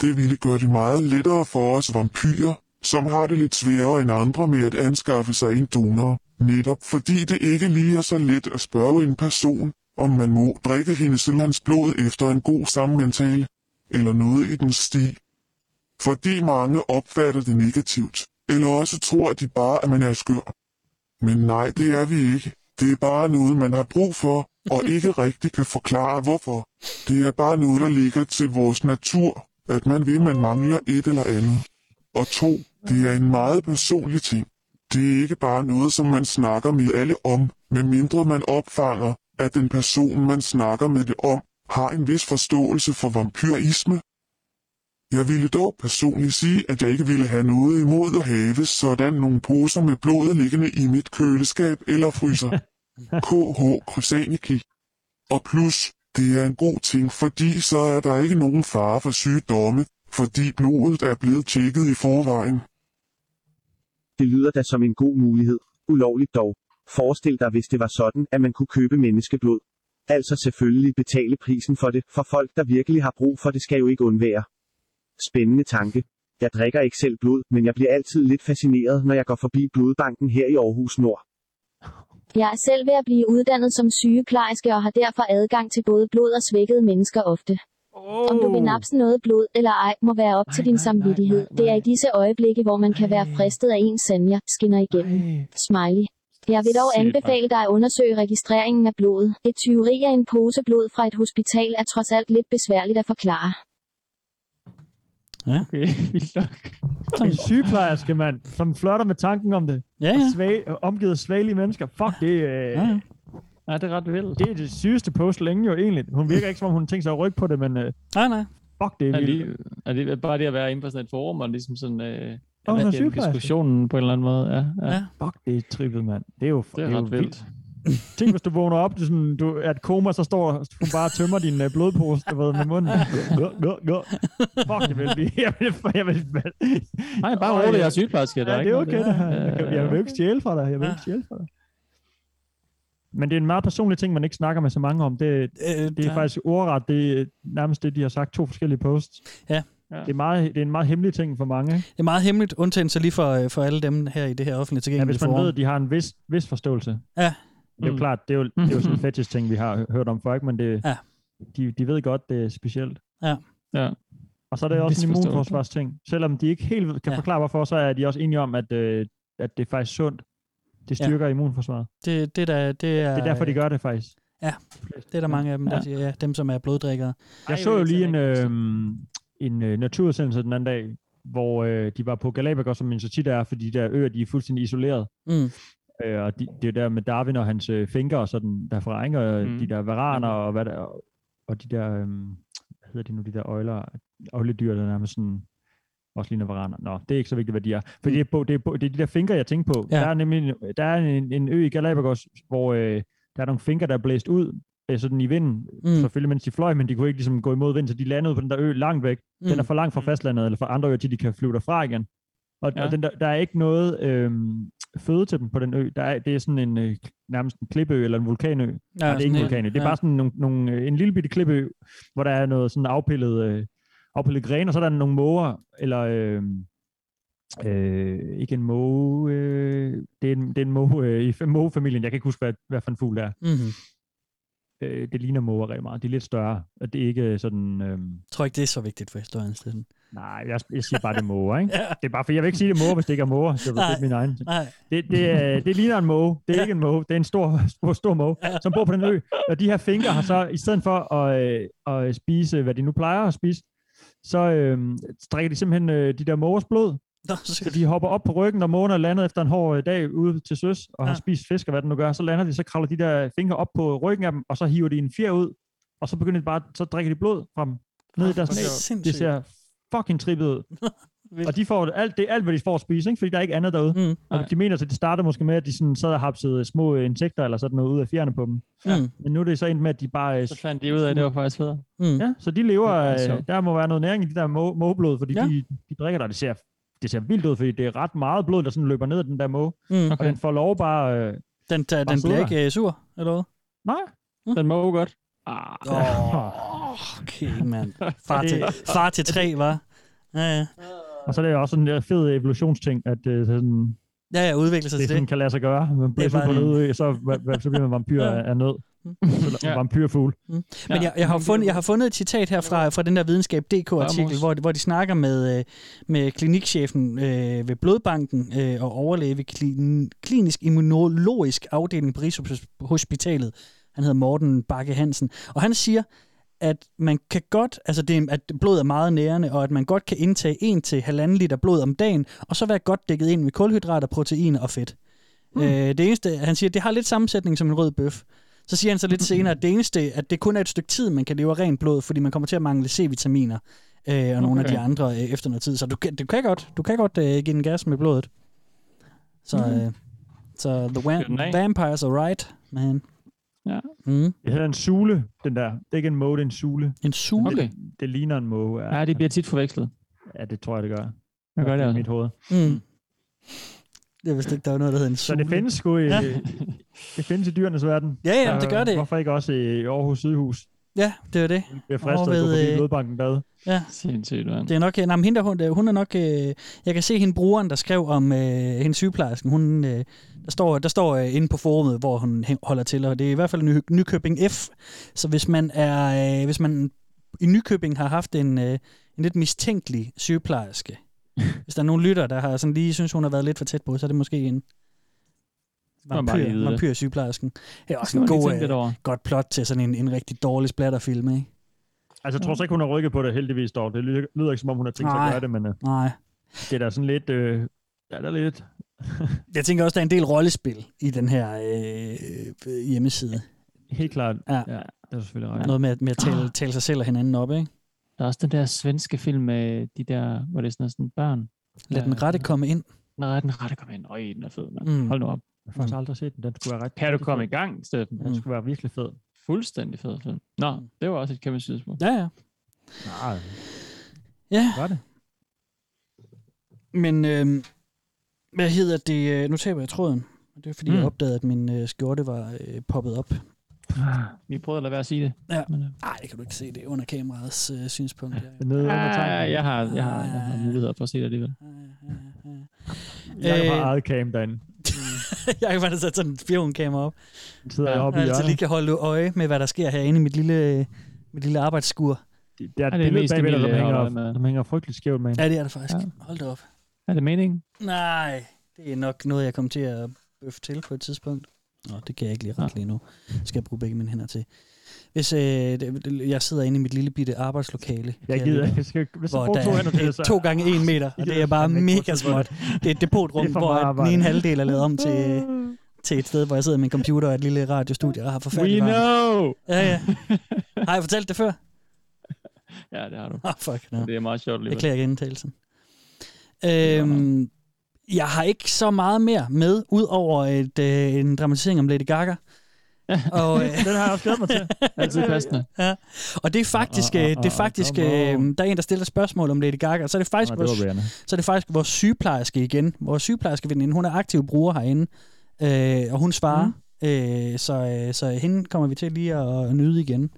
Det ville gøre det meget lettere for os vampyrer, som har det lidt sværere end andre med at anskaffe sig en donor, netop fordi det ikke lige er så let at spørge en person, om man må drikke hendes blod efter en god sammentale, eller noget i den stil. Fordi mange opfatter det negativt, eller også tror de bare, at man er skør. Men nej, det er vi ikke. Det er bare noget, man har brug for, og ikke rigtig kan forklare hvorfor. Det er bare noget, der ligger til vores natur, at man ved, man mangler et eller andet. Og 2, det er en meget personlig ting. Det er ikke bare noget, som man snakker med alle om, medmindre man opfanger, at den person, man snakker med det om, har en vis forståelse for vampyrisme. Jeg ville dog personligt sige, at jeg ikke ville have noget imod at have sådan nogle poser med blodet liggende i mit køleskab eller fryser. KH Krysaniki. Og plus, det er en god ting, fordi så er der ikke nogen fare for sygdomme, fordi blodet er blevet tjekket i forvejen. Det lyder da som en god mulighed. Ulovligt dog. Forestil dig, hvis det var sådan, at man kunne købe menneskeblod. Altså selvfølgelig betale prisen for det, for folk, der virkelig har brug for det, skal jo ikke undvære. Spændende tanke. Jeg drikker ikke selv blod, men jeg bliver altid lidt fascineret, når jeg går forbi blodbanken her i Aarhus Nord. Jeg er selv ved at blive uddannet som sygeplejerske og har derfor adgang til både blod og svækkede mennesker ofte. Oh. Om du vil napse noget blod eller ej, må være op til din samvittighed. Nej. Det er i disse øjeblikke, hvor man kan være fristet af ens sanser skinner igennem. Smiley. Jeg vil dog anbefale dig at undersøge registreringen af blodet. Et tyveri af en pose blod fra et hospital er trods alt lidt besværligt at forklare. Ja. Okay, vildt nok. En sygeplejerske, mand, som flørter med tanken om det. Ja, ja. Omgivet af svagelige mennesker. Fuck, det ja. Ja, det er ret vildt. Det er det sygeste post længe jo egentlig. Hun virker ikke, som om hun tænker sig at rykke på det, men... Nej. Fuck, det er vildt. Det er bare det at være inde på sådan et forum, og ligesom sådan... en diskussionen på en eller anden måde. Ja. Fuck, det er trippet, mand. Det er jo ret vildt. Tænk, hvis du vågner op til sådan, du er et koma, så står hun bare og tømmer din blodpose, du ved, med munden. Gå. Fuck, det vil blive. Nej, bare roligt, jeg er sygeplejerske. Ja, det er okay, det her. Jeg vil ikke stjæle fra dig. Men det er en meget personlig ting, man ikke snakker med så mange om. Det er faktisk ordret. Det er nærmest det, de har sagt. 2 forskellige posts. Ja. Ja. Det er en meget hemmelig ting for mange. Det er meget hemmeligt, undtagen så lige for alle dem her i det her offentlige tilgængelige forum. Ja, hvis man ved, at de har en vis forståelse. Ja. Det er jo klart, det er jo sådan en fetish ting, vi har hørt om før, ikke? Men det, de ved godt, det er specielt. Ja. Og så er det også en immunforsvars ting. Selvom de ikke helt kan forklare, hvorfor, så er de også enige om, at det er faktisk sundt. Det styrker immunforsvaret. Det er derfor, de gør det faktisk. Ja, det er der mange af dem, der siger, dem som er bloddrikkere. Jeg så jo lige en naturudsendelse den anden dag, hvor de var på Galapagos, som så tit er, fordi de der øer, de er fuldstændig isoleret. Mm. Og det er der med Darwin og hans fingre og sådan derfra, ikke? Og de der varaner og hvad der, og de der, hvad hedder de nu, de der øgledyr, der nærmest sådan, også ligner varaner. Nå, det er ikke så vigtigt, hvad de er. For det er de der fingre, jeg tænker på. Ja. Der er nemlig en ø i Galapagos, hvor der er nogle fingre, der er blæst ud, sådan i vinden, selvfølgelig mens de fløj, men de kunne ikke ligesom gå imod vinden, så de landede på den der ø langt væk. Den er for langt fra fastlandet, eller fra andre øer, til de kan flyve derfra igen. Og der er ikke noget føde til dem på den ø. Det er sådan en nærmest en klippeø, eller en vulkanø. Nej, det er ikke en vulkanø. Det er bare sådan en lille bitte klippeø, hvor der er noget sådan afpillet gren, og så er der nogle måger, eller... ikke en måge... det er en måge i mågefamilien. Jeg kan ikke huske, hvad for en fugl det er. Mm-hmm. Det ligner måger rigtig meget. De er lidt større, og det er ikke sådan... Jeg tror ikke, det er så vigtigt for historien. Sådan. Nej, jeg siger bare, det er måger, ikke? Det er bare, for jeg vil ikke sige, det er måger, hvis det ikke er måger. Det er min egen. Det ligner en måge. Det er ikke en måge. Det er en stor måge, som bor på den ø. Og de her fingre har så, i stedet for at spise, hvad de nu plejer at spise, så drikker de simpelthen de der mågers blod. Så de hopper op på ryggen, og mågen er landet efter en hård dag ude til søs, og har spist fisk, og hvad den nu gør. Så lander de, så kravler de der fingre op på ryggen af dem, og så hiver de en fjer ud, og så begynder de bare, så drikker de blod fra dem. Ned i deres, det ser fucking trippet ud. Vildt. Og de får alt, det er alt, hvad de får at spise, ikke? Fordi der er ikke andet derude. Mm, og de mener, så det starter måske med, at de sådan sad og hapsede små insekter eller sådan noget ud af fjerne på dem. Ja. Men nu er det så endt med, at de bare... Så fandt de ud af, at det var faktisk federe. Mm. Ja, så de lever... Der må være noget næring i de der mågeblod, fordi de drikker der. Det ser vildt ud, fordi det er ret meget blod, der sådan løber ned af den der måge. Mm. Okay. Og den får lov bare... Den bliver ikke sur, eller hvad? Nej. Mm. Den må jo godt. Okay, mand. Far til tre, hva'? Ja. Og så er det også sådan en fed evolutionsting, at sådan, udvikler sig det, til det. Det kan lade sig gøre. Man bliver sådan på nød, så bliver man vampyr af nød. Vampyrfugl. Mm. Men jeg har fundet et citat her fra den der videnskab.dk-artikel, hvor de snakker med klinikchefen ved Blodbanken og overlæge ved klinisk immunologisk afdeling på Rigshospitalet. Han hedder Morten Bakke Hansen. Og han siger, at man kan godt, altså at blod er meget nærende, og at man godt kan indtage 1-1,5 liter blod om dagen, og så være godt dækket ind med kulhydrater, proteiner og fedt. Mm. Det eneste, han siger, det har lidt sammensætning som en rød bøf. Så siger han så lidt senere, at det eneste, at det kun er et stykke tid, man kan leve af rent blod, fordi man kommer til at mangle C-vitaminer og nogle af de andre efter noget tid. Så du kan godt give en gas med blodet. Så the vampires are right, man. Ja. Mm. Det hedder en sule, den der. Det er ikke en måge, det er en sule. En sule? Okay. Det ligner en måge. Ja, det bliver tit forvekslet. Ja, det tror jeg, det gør. Det gør det også. I mit hoved. Mm. Jeg vidste ikke, der var noget, der hedder en sule. Så det findes sgu i... Ja. Det findes i dyrenes verden. Ja, jamen, det gør det. Hvorfor ikke også i Aarhus sygehus? Ja, det er det. Det bliver fristet at gå forbi blodbanken bad. Ja. Sindssygt, det er nok... Nej, hende der, hun er nok... Jeg kan se hende brugeren, der skrev om hende sygeplejersken. Hun... Der står inde på forumet, hvor hun holder til, og det er i hvert fald Nykøbing F. Så hvis man i Nykøbing har haft en lidt mistænkelig sygeplejerske, hvis der er nogen lytter, der har sådan lige synes, hun har været lidt for tæt på, så er det måske en vampyrsygeplejersken. Det er også en godt plot til sådan en rigtig dårlig splatterfilm, ikke? Altså, jeg tror så ikke, hun har rykket på det heldigvis dog. Det lyder ikke, som om hun har tænkt sig at gøre det, men det er da sådan lidt... Jeg tænker også, der er en del rollespil i den her hjemmeside. Helt klart. Ja. Det er selvfølgelig rigtigt. Noget med at tale sig selv og hinanden op, ikke? Der er også den der svenske film med de der, hvor det er sådan børn. Lad den rette komme ind. Nej, den rette komme ind. Øj, den er fed, mand. Mm. Hold nu op. Jeg har aldrig set den. Den skulle være ret. Kan du komme i gang, Steffen? Den skulle være virkelig fed. Fuldstændig fed film. Nå, det var også et kæmpe tidspunkt. Ja. Nej. Ja. Var det? Men... Hvad hedder det? Nu taber jeg tråden. Det er fordi, jeg opdagede, at min skjorte var poppet op. Vi prøvede at lade være at sige det. Ja. Nej, det kan du ikke se. Det under kamerets synspunkt. Jeg har mulighed for at se det alligevel. Jeg har eget cam derinde. Jeg kan faktisk sætte sådan en spionkamera op. Jeg altid lige kan holde øje med, hvad der sker herinde i mit lille arbejdsskur. Det er det mest bagved, der hænger frygteligt skævt med. Ja, det er det faktisk. Ja. Hold da op. Er det meningen? Nej, det er nok noget, jeg kommer til at bøffe til på et tidspunkt. Nå, det kan jeg ikke lige ret lige nu. Det skal jeg bruge begge mine hænder til. Hvis jeg sidder inde i mit lille bitte arbejdslokale, hvor der er 2x1 meter, og det er bare mega småt. Det er et depotrum, hvor den ene halvdel er lavet om til et sted, hvor jeg sidder med en computer og et lille radiostudie, og har forfærdeligt varmt. Ja. Har jeg fortalt det før? Ja, det har du. Fuck no. Det er meget sjovt lige. Jeg klæder ikke indtagelsen. Jeg har ikke så meget mere med, udover en dramatisering om Lady Gaga. Og, den har jeg også glædet mig til. Altid passende. Ja. Og det er faktisk, der er en, der stiller spørgsmål om Lady Gaga, så er det faktisk, vores sygeplejerske igen. Vores sygeplejerskeveninde, hun er aktiv bruger herinde, og hun svarer, så hende kommer vi til lige at nyde igen.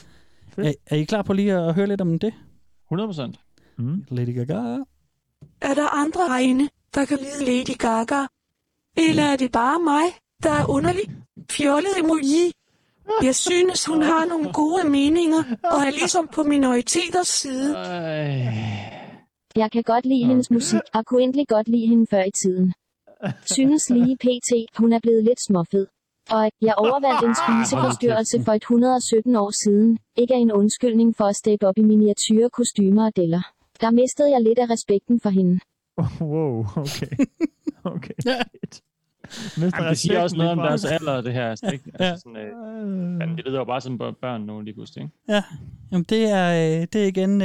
Er I klar på lige at høre lidt om det? 100%. Lady Gaga... Er der andre herinde, der kan lide Lady Gaga? Eller er det bare mig, der er underlig, fjollet emoji? Jeg synes, hun har nogle gode meninger, og er ligesom på minoriteters side. Jeg kan godt lide hendes musik, og kunne endelig godt lide hende før i tiden. Synes lige pt, hun er blevet lidt småfed. Og jeg overvandt en spiseforstyrrelse for 117 år siden. Ikke en undskyldning for at steppe op i miniature kostymer og deller. Der mistede jeg lidt af respekten for hende. Wow, okay. Det siger også noget om deres alder, det her aspekt. Det lyder jo bare som børn nu, lige pludselig, ikke? Ja, jamen, det er igen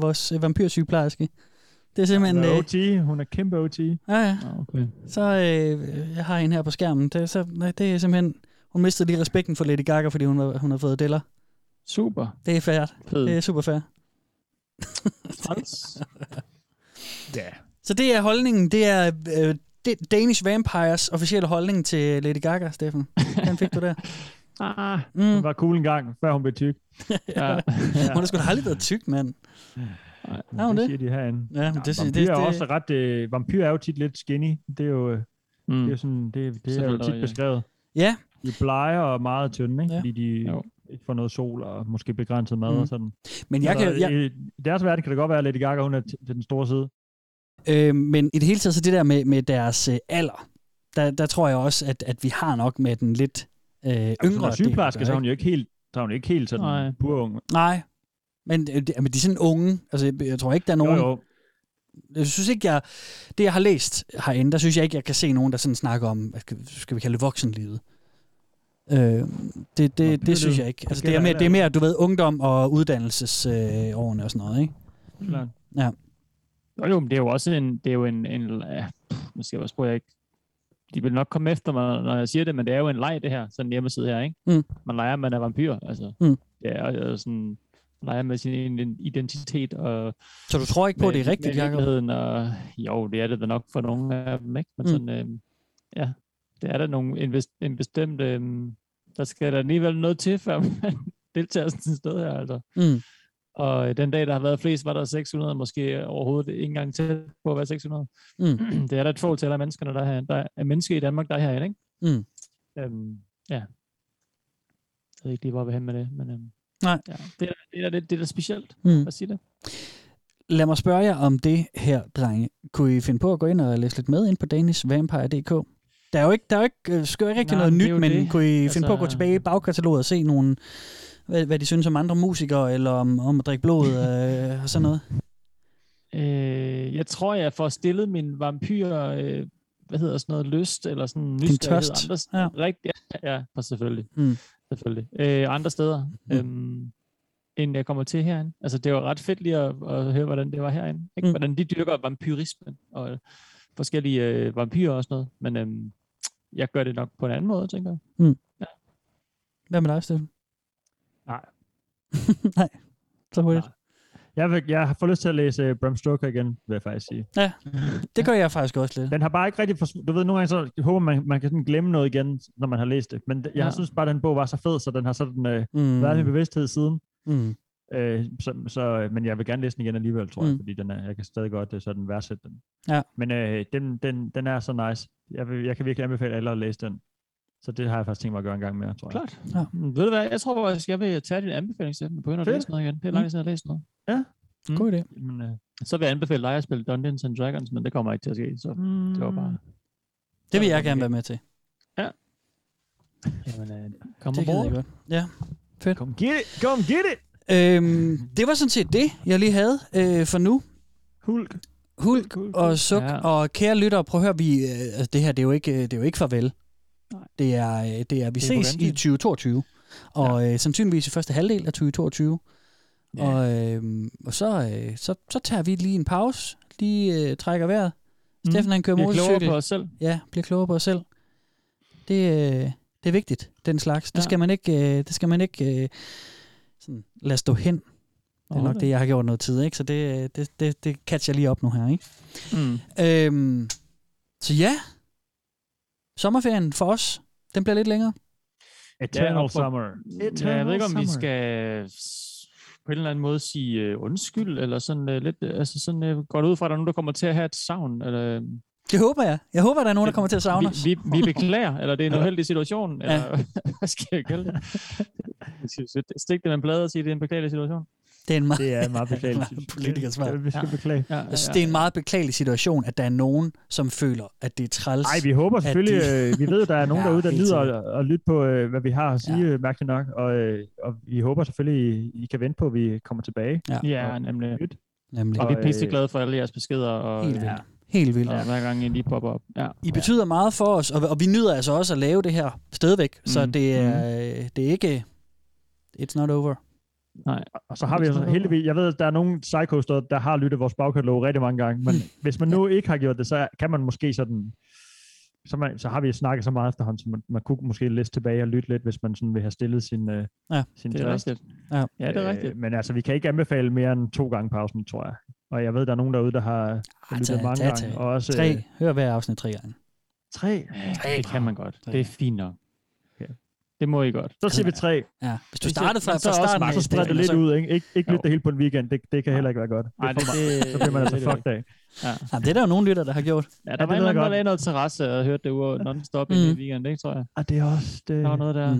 vores vampyrsygeplejerske. Det er simpelthen... OT. Hun er kæmpe OT. Ja, ja. Okay. Så jeg har en her på skærmen. Det er simpelthen... Hun mistede lige respekten for Lady Gaga, fordi hun havde fået deller. Super. Det er færdigt. Det er super fair. Ja. Så det er holdningen. Det er Danish Vampires officielle holdning til Lady Gaga, Steffen. Hvordan fik du der? Hun var cool en gang, før hun blev tyk. Ja. Hun har sgu da aldrig været tyk, mand. Nej, men det siger de herinde. Ja, men det vampyr er også ret... vampyr er jo tit lidt skinny. Det er jo, det er sådan, det er jo tit beskrevet. Ja. De plejer og meget tynde, ikke? Ja. Fordi de ikke får noget sol og måske begrænset mad og sådan. Men i deres verden kan det godt være, at Lady Gaga hun er til den store side. Men i det hele taget så det der med deres alder, der tror jeg også, at vi har nok med den lidt yngre. Som sygeplejerske, så er hun jo ikke helt sådan pur unge. Nej. Men de er sådan unge. Altså, jeg tror ikke, der er nogen... Jo. Jeg synes ikke, det jeg har læst herinde, der synes jeg ikke, jeg kan se nogen, der sådan snakker om, hvad skal vi kalde det, voksenlivet. Det synes jeg ikke. Altså, det er mere, du ved, ungdom og uddannelsesårene og sådan noget, ikke? Klart. Ja. Jo, men det er jo også en de vil nok komme efter mig, når jeg siger det, men det er jo en leg, det her, sådan en hjemmeside her, ikke? Mm. Man leger, man er vampyr, altså. Mm. Det er sådan... leger med sin identitet. Og så du tror ikke på, at det er rigtigt, Jakob? Jo, det er det da nok for nogle af dem, ikke? Men sådan, ja, det er der nogle, en bestemt, der skal der alligevel noget til, før man deltager sådan et sted her, altså. Mm. Og den dag, der har været flest, var der 600, måske overhovedet ikke engang tæt på at være 600. Mm. Det er der et fortal af menneskerne, der er mennesker i Danmark, der er herinde, ikke? Mm. Ja. Jeg ved ikke lige, hvor vi hen med det, men... Nej. Ja, det er da specielt at sige det. Lad mig spørge jer om det her, drenge. Kunne I finde på at gå ind og læse lidt med ind på danishvampira.dk? Der er jo ikke skør rigtig noget nyt, men det. Kunne I finde på at gå tilbage i bagkataloget og se nogle, hvad de synes om andre musikere, eller om at drikke blod og sådan noget? Jeg tror, jeg får stillet min vampyr... hvad hedder sådan noget, lyst, eller sådan en nysgerrighed andre steder. Ja. Rigtigt, ja, selvfølgelig. Mm. Selvfølgelig. Andre steder, end jeg kommer til herinde. Altså, det var ret fedt lige at høre, hvordan det var herinde. Ikke? Hvordan de dyrker vampyrismen, og forskellige vampyrer og sådan noget. Men jeg gør det nok på en anden måde, tænker jeg. Mm. Ja. Hvad med dig, Steffen? Nej. Nej, så hurtigt. Nej. Jeg får lyst til at læse Bram Stoker igen, vil jeg faktisk sige. Ja, det gør jeg faktisk også lidt. Den har bare ikke rigtig... Du ved, nogle gange så håber man kan sådan glemme noget igen, når man har læst det. Men jeg synes bare, at den bog var så fed, så den har sådan været i bevidsthed siden. Mm. Men jeg vil gerne læse den igen alligevel, tror jeg, fordi jeg kan stadig godt sådan værdsætte den. Ja. Men den er så nice. Jeg kan virkelig anbefale alle at læse den. Så det har jeg faktisk tænkt mig at gøre en gang mere, tror jeg. Klart. Ja. Ved du hvad, jeg tror faktisk, jeg vil tage din anbefaling til den og begynde at læse noget igen. Det er langt siden, jeg har læst noget. Ja, god idé. Men, så vil jeg anbefale dig at spille Dungeons and Dragons, men det kommer ikke til at ske, så det var bare... Det vil jeg gerne være med til. Ja. Jamen, kom ombord. Ja, fedt. Kom get it! Kom get it! Det var sådan set det, jeg lige havde for nu. Hulk og suk. Ja. Og kære lyttere, prøv at høre, vi, altså, det her det er jo ikke farvel. Nej. Det er vi ses i 2022. Og sandsynligvis i første halvdel af 2022. Yeah. Og så tager vi lige en pause, lige trækker vejret. Steffen han kører motorcykel. Bliver klogere på os selv. Ja, bliver klogere på os selv. Det er vigtigt, den slags. Ja. Det skal man ikke sådan lade stå hen. Det er nok det, jeg har gjort noget tid, ikke? Så det catcher jeg lige op nu her, ikke? Mm. Så ja, sommerferien for os, den bliver lidt længere. Eternal summer. Jeg ved ikke, om vi skal... på en eller anden måde sige undskyld, eller sådan lidt, altså sådan, går det ud fra, at der er nogen, der kommer til at have et savn, eller... Det håber jeg. Jeg håber, der er nogen, der kommer til at savne os. Vi beklager, eller det er en uheldig situation, eller hvad skal jeg kalde det? Stik det med en plade og sige, at det er en beklagelig situation. Det er en meget beklagelig situation. Det er en meget beklagelig situation, at der er nogen, som føler, at det er træls. Nej, vi håber selvfølgelig, vi ved, at der er nogen derude, der lider og lytter på, hvad vi har at sige, mærkeligt nok. Og vi håber selvfølgelig, I kan vente på, at vi kommer tilbage. Ja, nemlig. Og vi er pisse glade for alle jeres beskeder. Og, helt vildt. Ja, hver gang I lige popper op. Ja. I betyder meget for os, og vi nyder altså også at lave det her stadigvæk, så det er ikke... It's not over. Nej. Og så har vi jo altså heldigvis, jeg ved, at der er nogle psychos, der har lyttet vores bagkatalog rigtig mange gange, men hvis man nu ikke har gjort det, så kan man måske sådan, så har vi snakket så meget efterhånden, så man kunne måske læse tilbage og lytte lidt, hvis man sådan vil have stillet sin tørst. Ja, det er rigtigt. Men altså, vi kan ikke anbefale mere end 2 gange pausen, tror jeg. Og jeg ved, der er nogen derude, der har lyttet mange gange. Og også 3. Hør hver afsnit 3 gange. 3? Ja, det kan man godt. 3. Det er fint nok. Det må I godt. Så siger vi 3. Ja. Hvis du starter fra starten, så spreder det lidt ud, ikke? Ikke lytte det hele på en weekend. Det kan heller ikke være godt. Nej, det så bliver man altså fucked af. Ja. Jamen, det er der jo nogle lytter, der har gjort. Ja, der var en mand, der lagde noget terrasse og hørte det ude non-stop i en weekend, ikke, tror jeg? Ah, det er også... Der var noget der...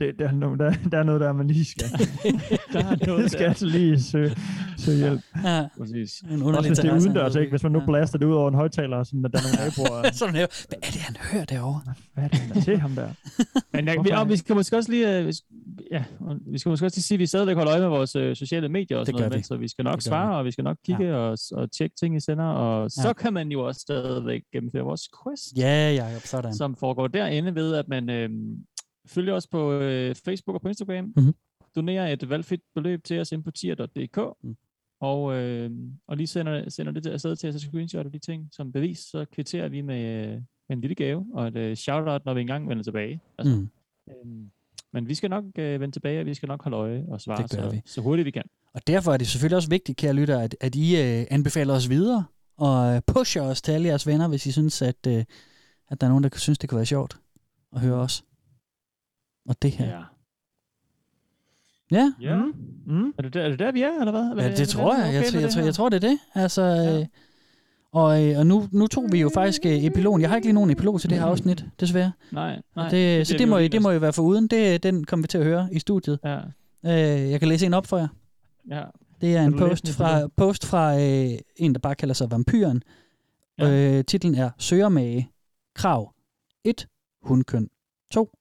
Der er noget der, man lige skal... Det skal altså lige søge hjælp. Ja, præcis. Også hvis det er udendørs, ikke? Hvis man nu blaster det ud over en højttaler, sådan at der er nogle naboer... Sådan her. Hvad er det, han hører derovre? Hvad er det, han til ham der? Men vi skal måske også lige... Ja, vi skal måske også lige sige, at vi stadigvæk holder øje med vores sociale medier og sådan noget, så vi skal nok svare, og vi skal nok kigge og tjekke ting i sender, og så kan man jo også stadigvæk gennemføre vores quest, sådan. Som foregår derinde ved, at man følger os på Facebook og på Instagram, donerer et valgfrit beløb til os på tier.dk, og lige sender det afsted til os, så screenshotter de ting som bevis, så kvitterer vi med en lille gave, og et shoutout, når vi engang vender tilbage. Altså, men vi skal nok vende tilbage, og vi skal nok holde øje og svare så hurtigt vi kan. Og derfor er det selvfølgelig også vigtigt, kære lytter, at I anbefaler os videre og pusher os til alle jeres venner, hvis I synes, at der er nogen, der synes, det kunne være sjovt at høre os. Og det her. Ja. Er det der, vi er, eller hvad? Ja, det tror jeg. Jeg tror, det er det. Altså, og nu tog vi jo faktisk epilogen. Jeg har ikke lige nogen epilog til det her afsnit, desværre. Nej. Det må jo være foruden. Den kommer vi til at høre i studiet. Ja. Jeg kan læse en op for jer. Ja. Det er en post fra en, der bare kalder sig Vampyren. Ja. Titlen er Søgermage. Krav 1. Hundkøn 2.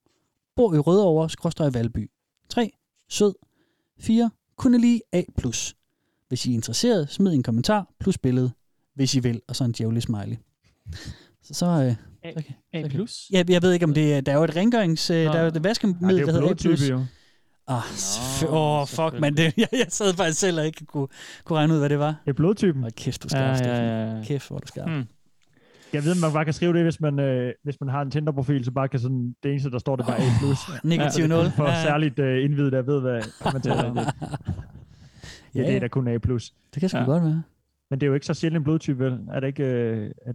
Bor i Rødovre, / Valby 3. Sød 4. Kunne lige A+. Hvis I er interesseret, smid en kommentar + billede, hvis I vil. Og så en djævlig smiley. A+. Jeg ved ikke, om det er... Der er jo et rengørings... Der er jo et vaskemiddel, der hedder A+. Jo. Fuck, mand. Jeg sad faktisk selv og ikke kunne regne ud, hvad det var. Det er blodtypen. Og kæft, du skarp, Steffen. Kæft, hvor du skarp. Jeg ved, man bare kan skrive det, hvis man har en Tinder-profil, så bare kan sådan... Det eneste, der står, det bare A+. Negativ 0. For særligt indvidet, der ved, hvad man taler om. Det er der kun A+. Det kan sgu godt være. Men det er jo ikke så sjældent en blodtype, vel? Er det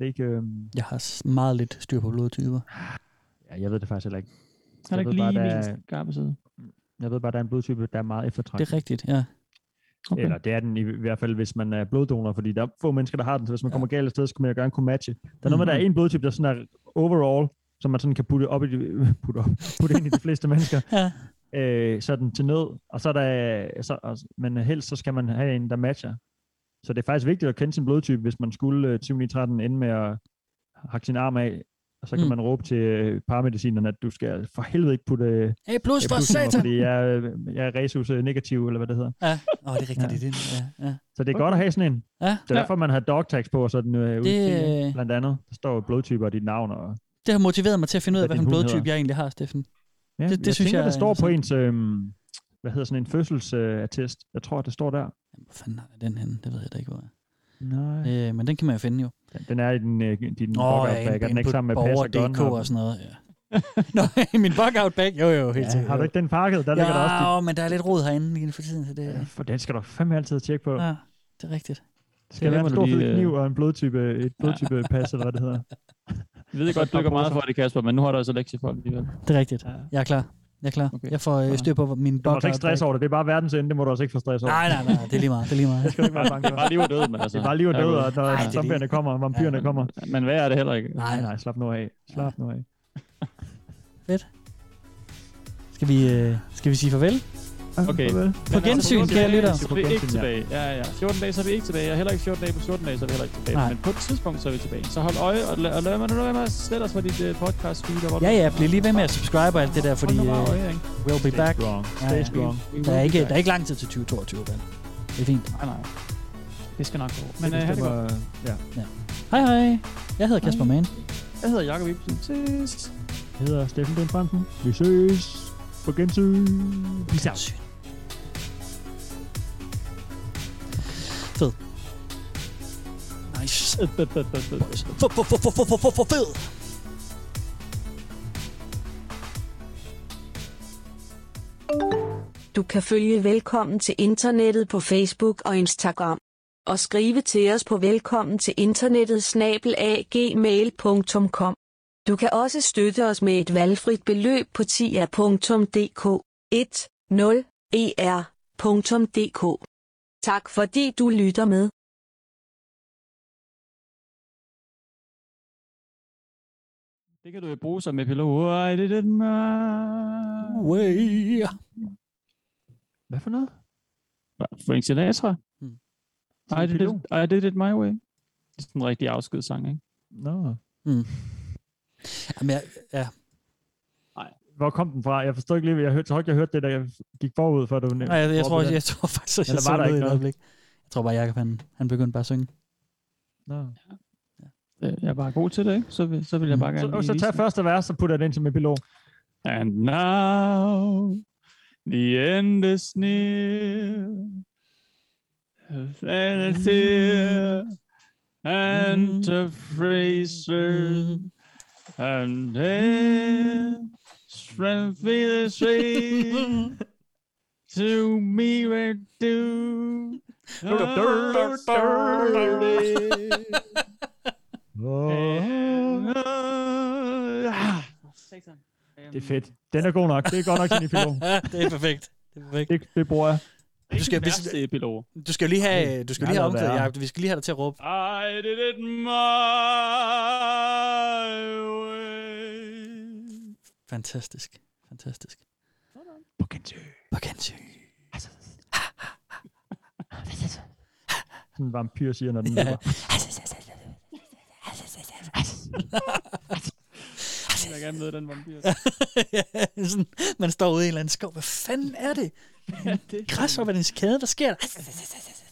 ikke... Jeg har meget lidt styr på blodtyper. Ja, jeg ved det faktisk heller ikke. Er det ikke lige min skarpe side? Jeg ved bare, der er en blodtype, der er meget eftertragtet. Det er rigtigt, ja. Okay. Eller det er den i hvert fald, hvis man er bloddonor, fordi der er få mennesker, der har den, så hvis man kommer galt af sted, så kan man jo gerne kunne matche. Der er noget med, der er en blodtype, der sådan er overall, som man sådan kan putte ind i de fleste mennesker. Sådan til nød. Og så er der, men helst så skal man have en, der matcher. Så det er faktisk vigtigt at kende sin blodtype, hvis man skulle 2013 ende med at hakke sin arm af. Og så kan man råbe til paramedicinerne, at du skal for helvede ikke putte... A+ for satan! Fordi jeg er resus negativ, eller hvad det hedder. Ja, det er rigtigt. Ja. Ja. Så det er godt at have sådan en. Ja. Det er derfor, man har dog tags på, og sådan ud blandt andet. Der står blodtyper og dit navn. Og det har motiveret mig til at finde ud af, hvilken blodtype jeg egentlig har, Steffen. Ja, det synes jeg, det står på ens... sådan en fødselsattest. Jeg tror, det står der. Jamen, hvor fanden er den henne? Det ved jeg da ikke, hvor jeg er. Nej. Men den kan man jo finde jo. Den er i din bug-out-bag, og den er ikke sammen med passer og sådan noget, ja. Nå, min bug-out-bag? Jo, helt sikkert. Har du ikke den pakket? Der ligger der også men der er lidt rod herinde lige for tiden. Så det... Ja, for den skal du fandme altid tjekke på. Ja, det er rigtigt. Det skal være en stor fed kniv og en blodtype pas, eller hvad det hedder. Jeg ved godt, du ikke meget for det, Kasper, men nu har du altså lektie for det. Det er rigtigt. Jeg er klar. Okay. Jeg får styr på min bug-out-bag. Du må også ikke stresse over det. Det er bare verdensende. Det må du også ikke få stress over. Nej. Det er lige meget. Det skal du ikke være bange for. Det er bare liv og død, men altså. Det er bare liv og død, og når zombierne kommer, og vampyrerne kommer. Men hvad er det heller ikke? Nej. Slap nu af. Fedt. Skal vi sige farvel? Okay. På gensyn, kære lytter. Så er vi ikke tilbage. Ja. 14 dage, så er vi ikke tilbage. Og heller ikke 14 dage på 14 dage, så er vi heller ikke tilbage. Nej. Men på et tidspunkt, så er vi tilbage. Så hold øje, og lad mig nu være med at sætte os på dit podcast-feed. Ja, bliv lige ved med at subscribe og alt det der, fordi we'll be back. Stay strong. Der er ikke lang tid til 2022, vel? Det er fint. Nej. Det skal nok gå. Men det godt. Ja. Hej. Jeg hedder Kasper Mægen. Jeg hedder Jakob Ipsen. Ses. Jeg hedder Steffen D. N. Fransen. Vi ses. På gensyn. Peace out. Fed. Nice. Fed. Du kan følge Velkommen til Internettet på Facebook og Instagram. Og skrive til os på velkommen til internettet@gmail.com. Du kan også støtte os med et valgfrit beløb på tia.dk/10er.dk. Tak fordi du lytter med. Det kan du jo bruge som epilog. I didn't way. Hvad for noget? Frank Sinatra. I did it my way. Det er sådan en rigtig afskedet sang, ikke? Nå. No. Mm. Jamen, ja. Hvor kom den fra? Jeg forstod ikke lige, jeg hørte det, der gik forud for, at du nævnte. Nej, jeg tror faktisk, at jeg så noget i et øjeblik. Jeg tror bare, Jakob, han begyndte bare at synge. Nå. No. Ja. Jeg er bare god til det, ikke? Så vil jeg bare gerne så tag første vers, og putter den ind som epilog. And now, the end is near. And it's here, and a freezer, and strength the sea, to me we do. Det er fedt. Den er god nok. Det er godt nok sin epilog. Det er perfekt. Det bruger jeg. Du skal lige have omklædet, Jacob. Vi skal lige have dig til at råbe. I did it my way. Fantastisk. På gensyn. Sådan en vampyr siger, når den løber. Jeg gerne møde den vampyr. Ja, sådan, man står ude i en eller anden skov. Hvad fanden er det? Græshopper, den skade, der sker der.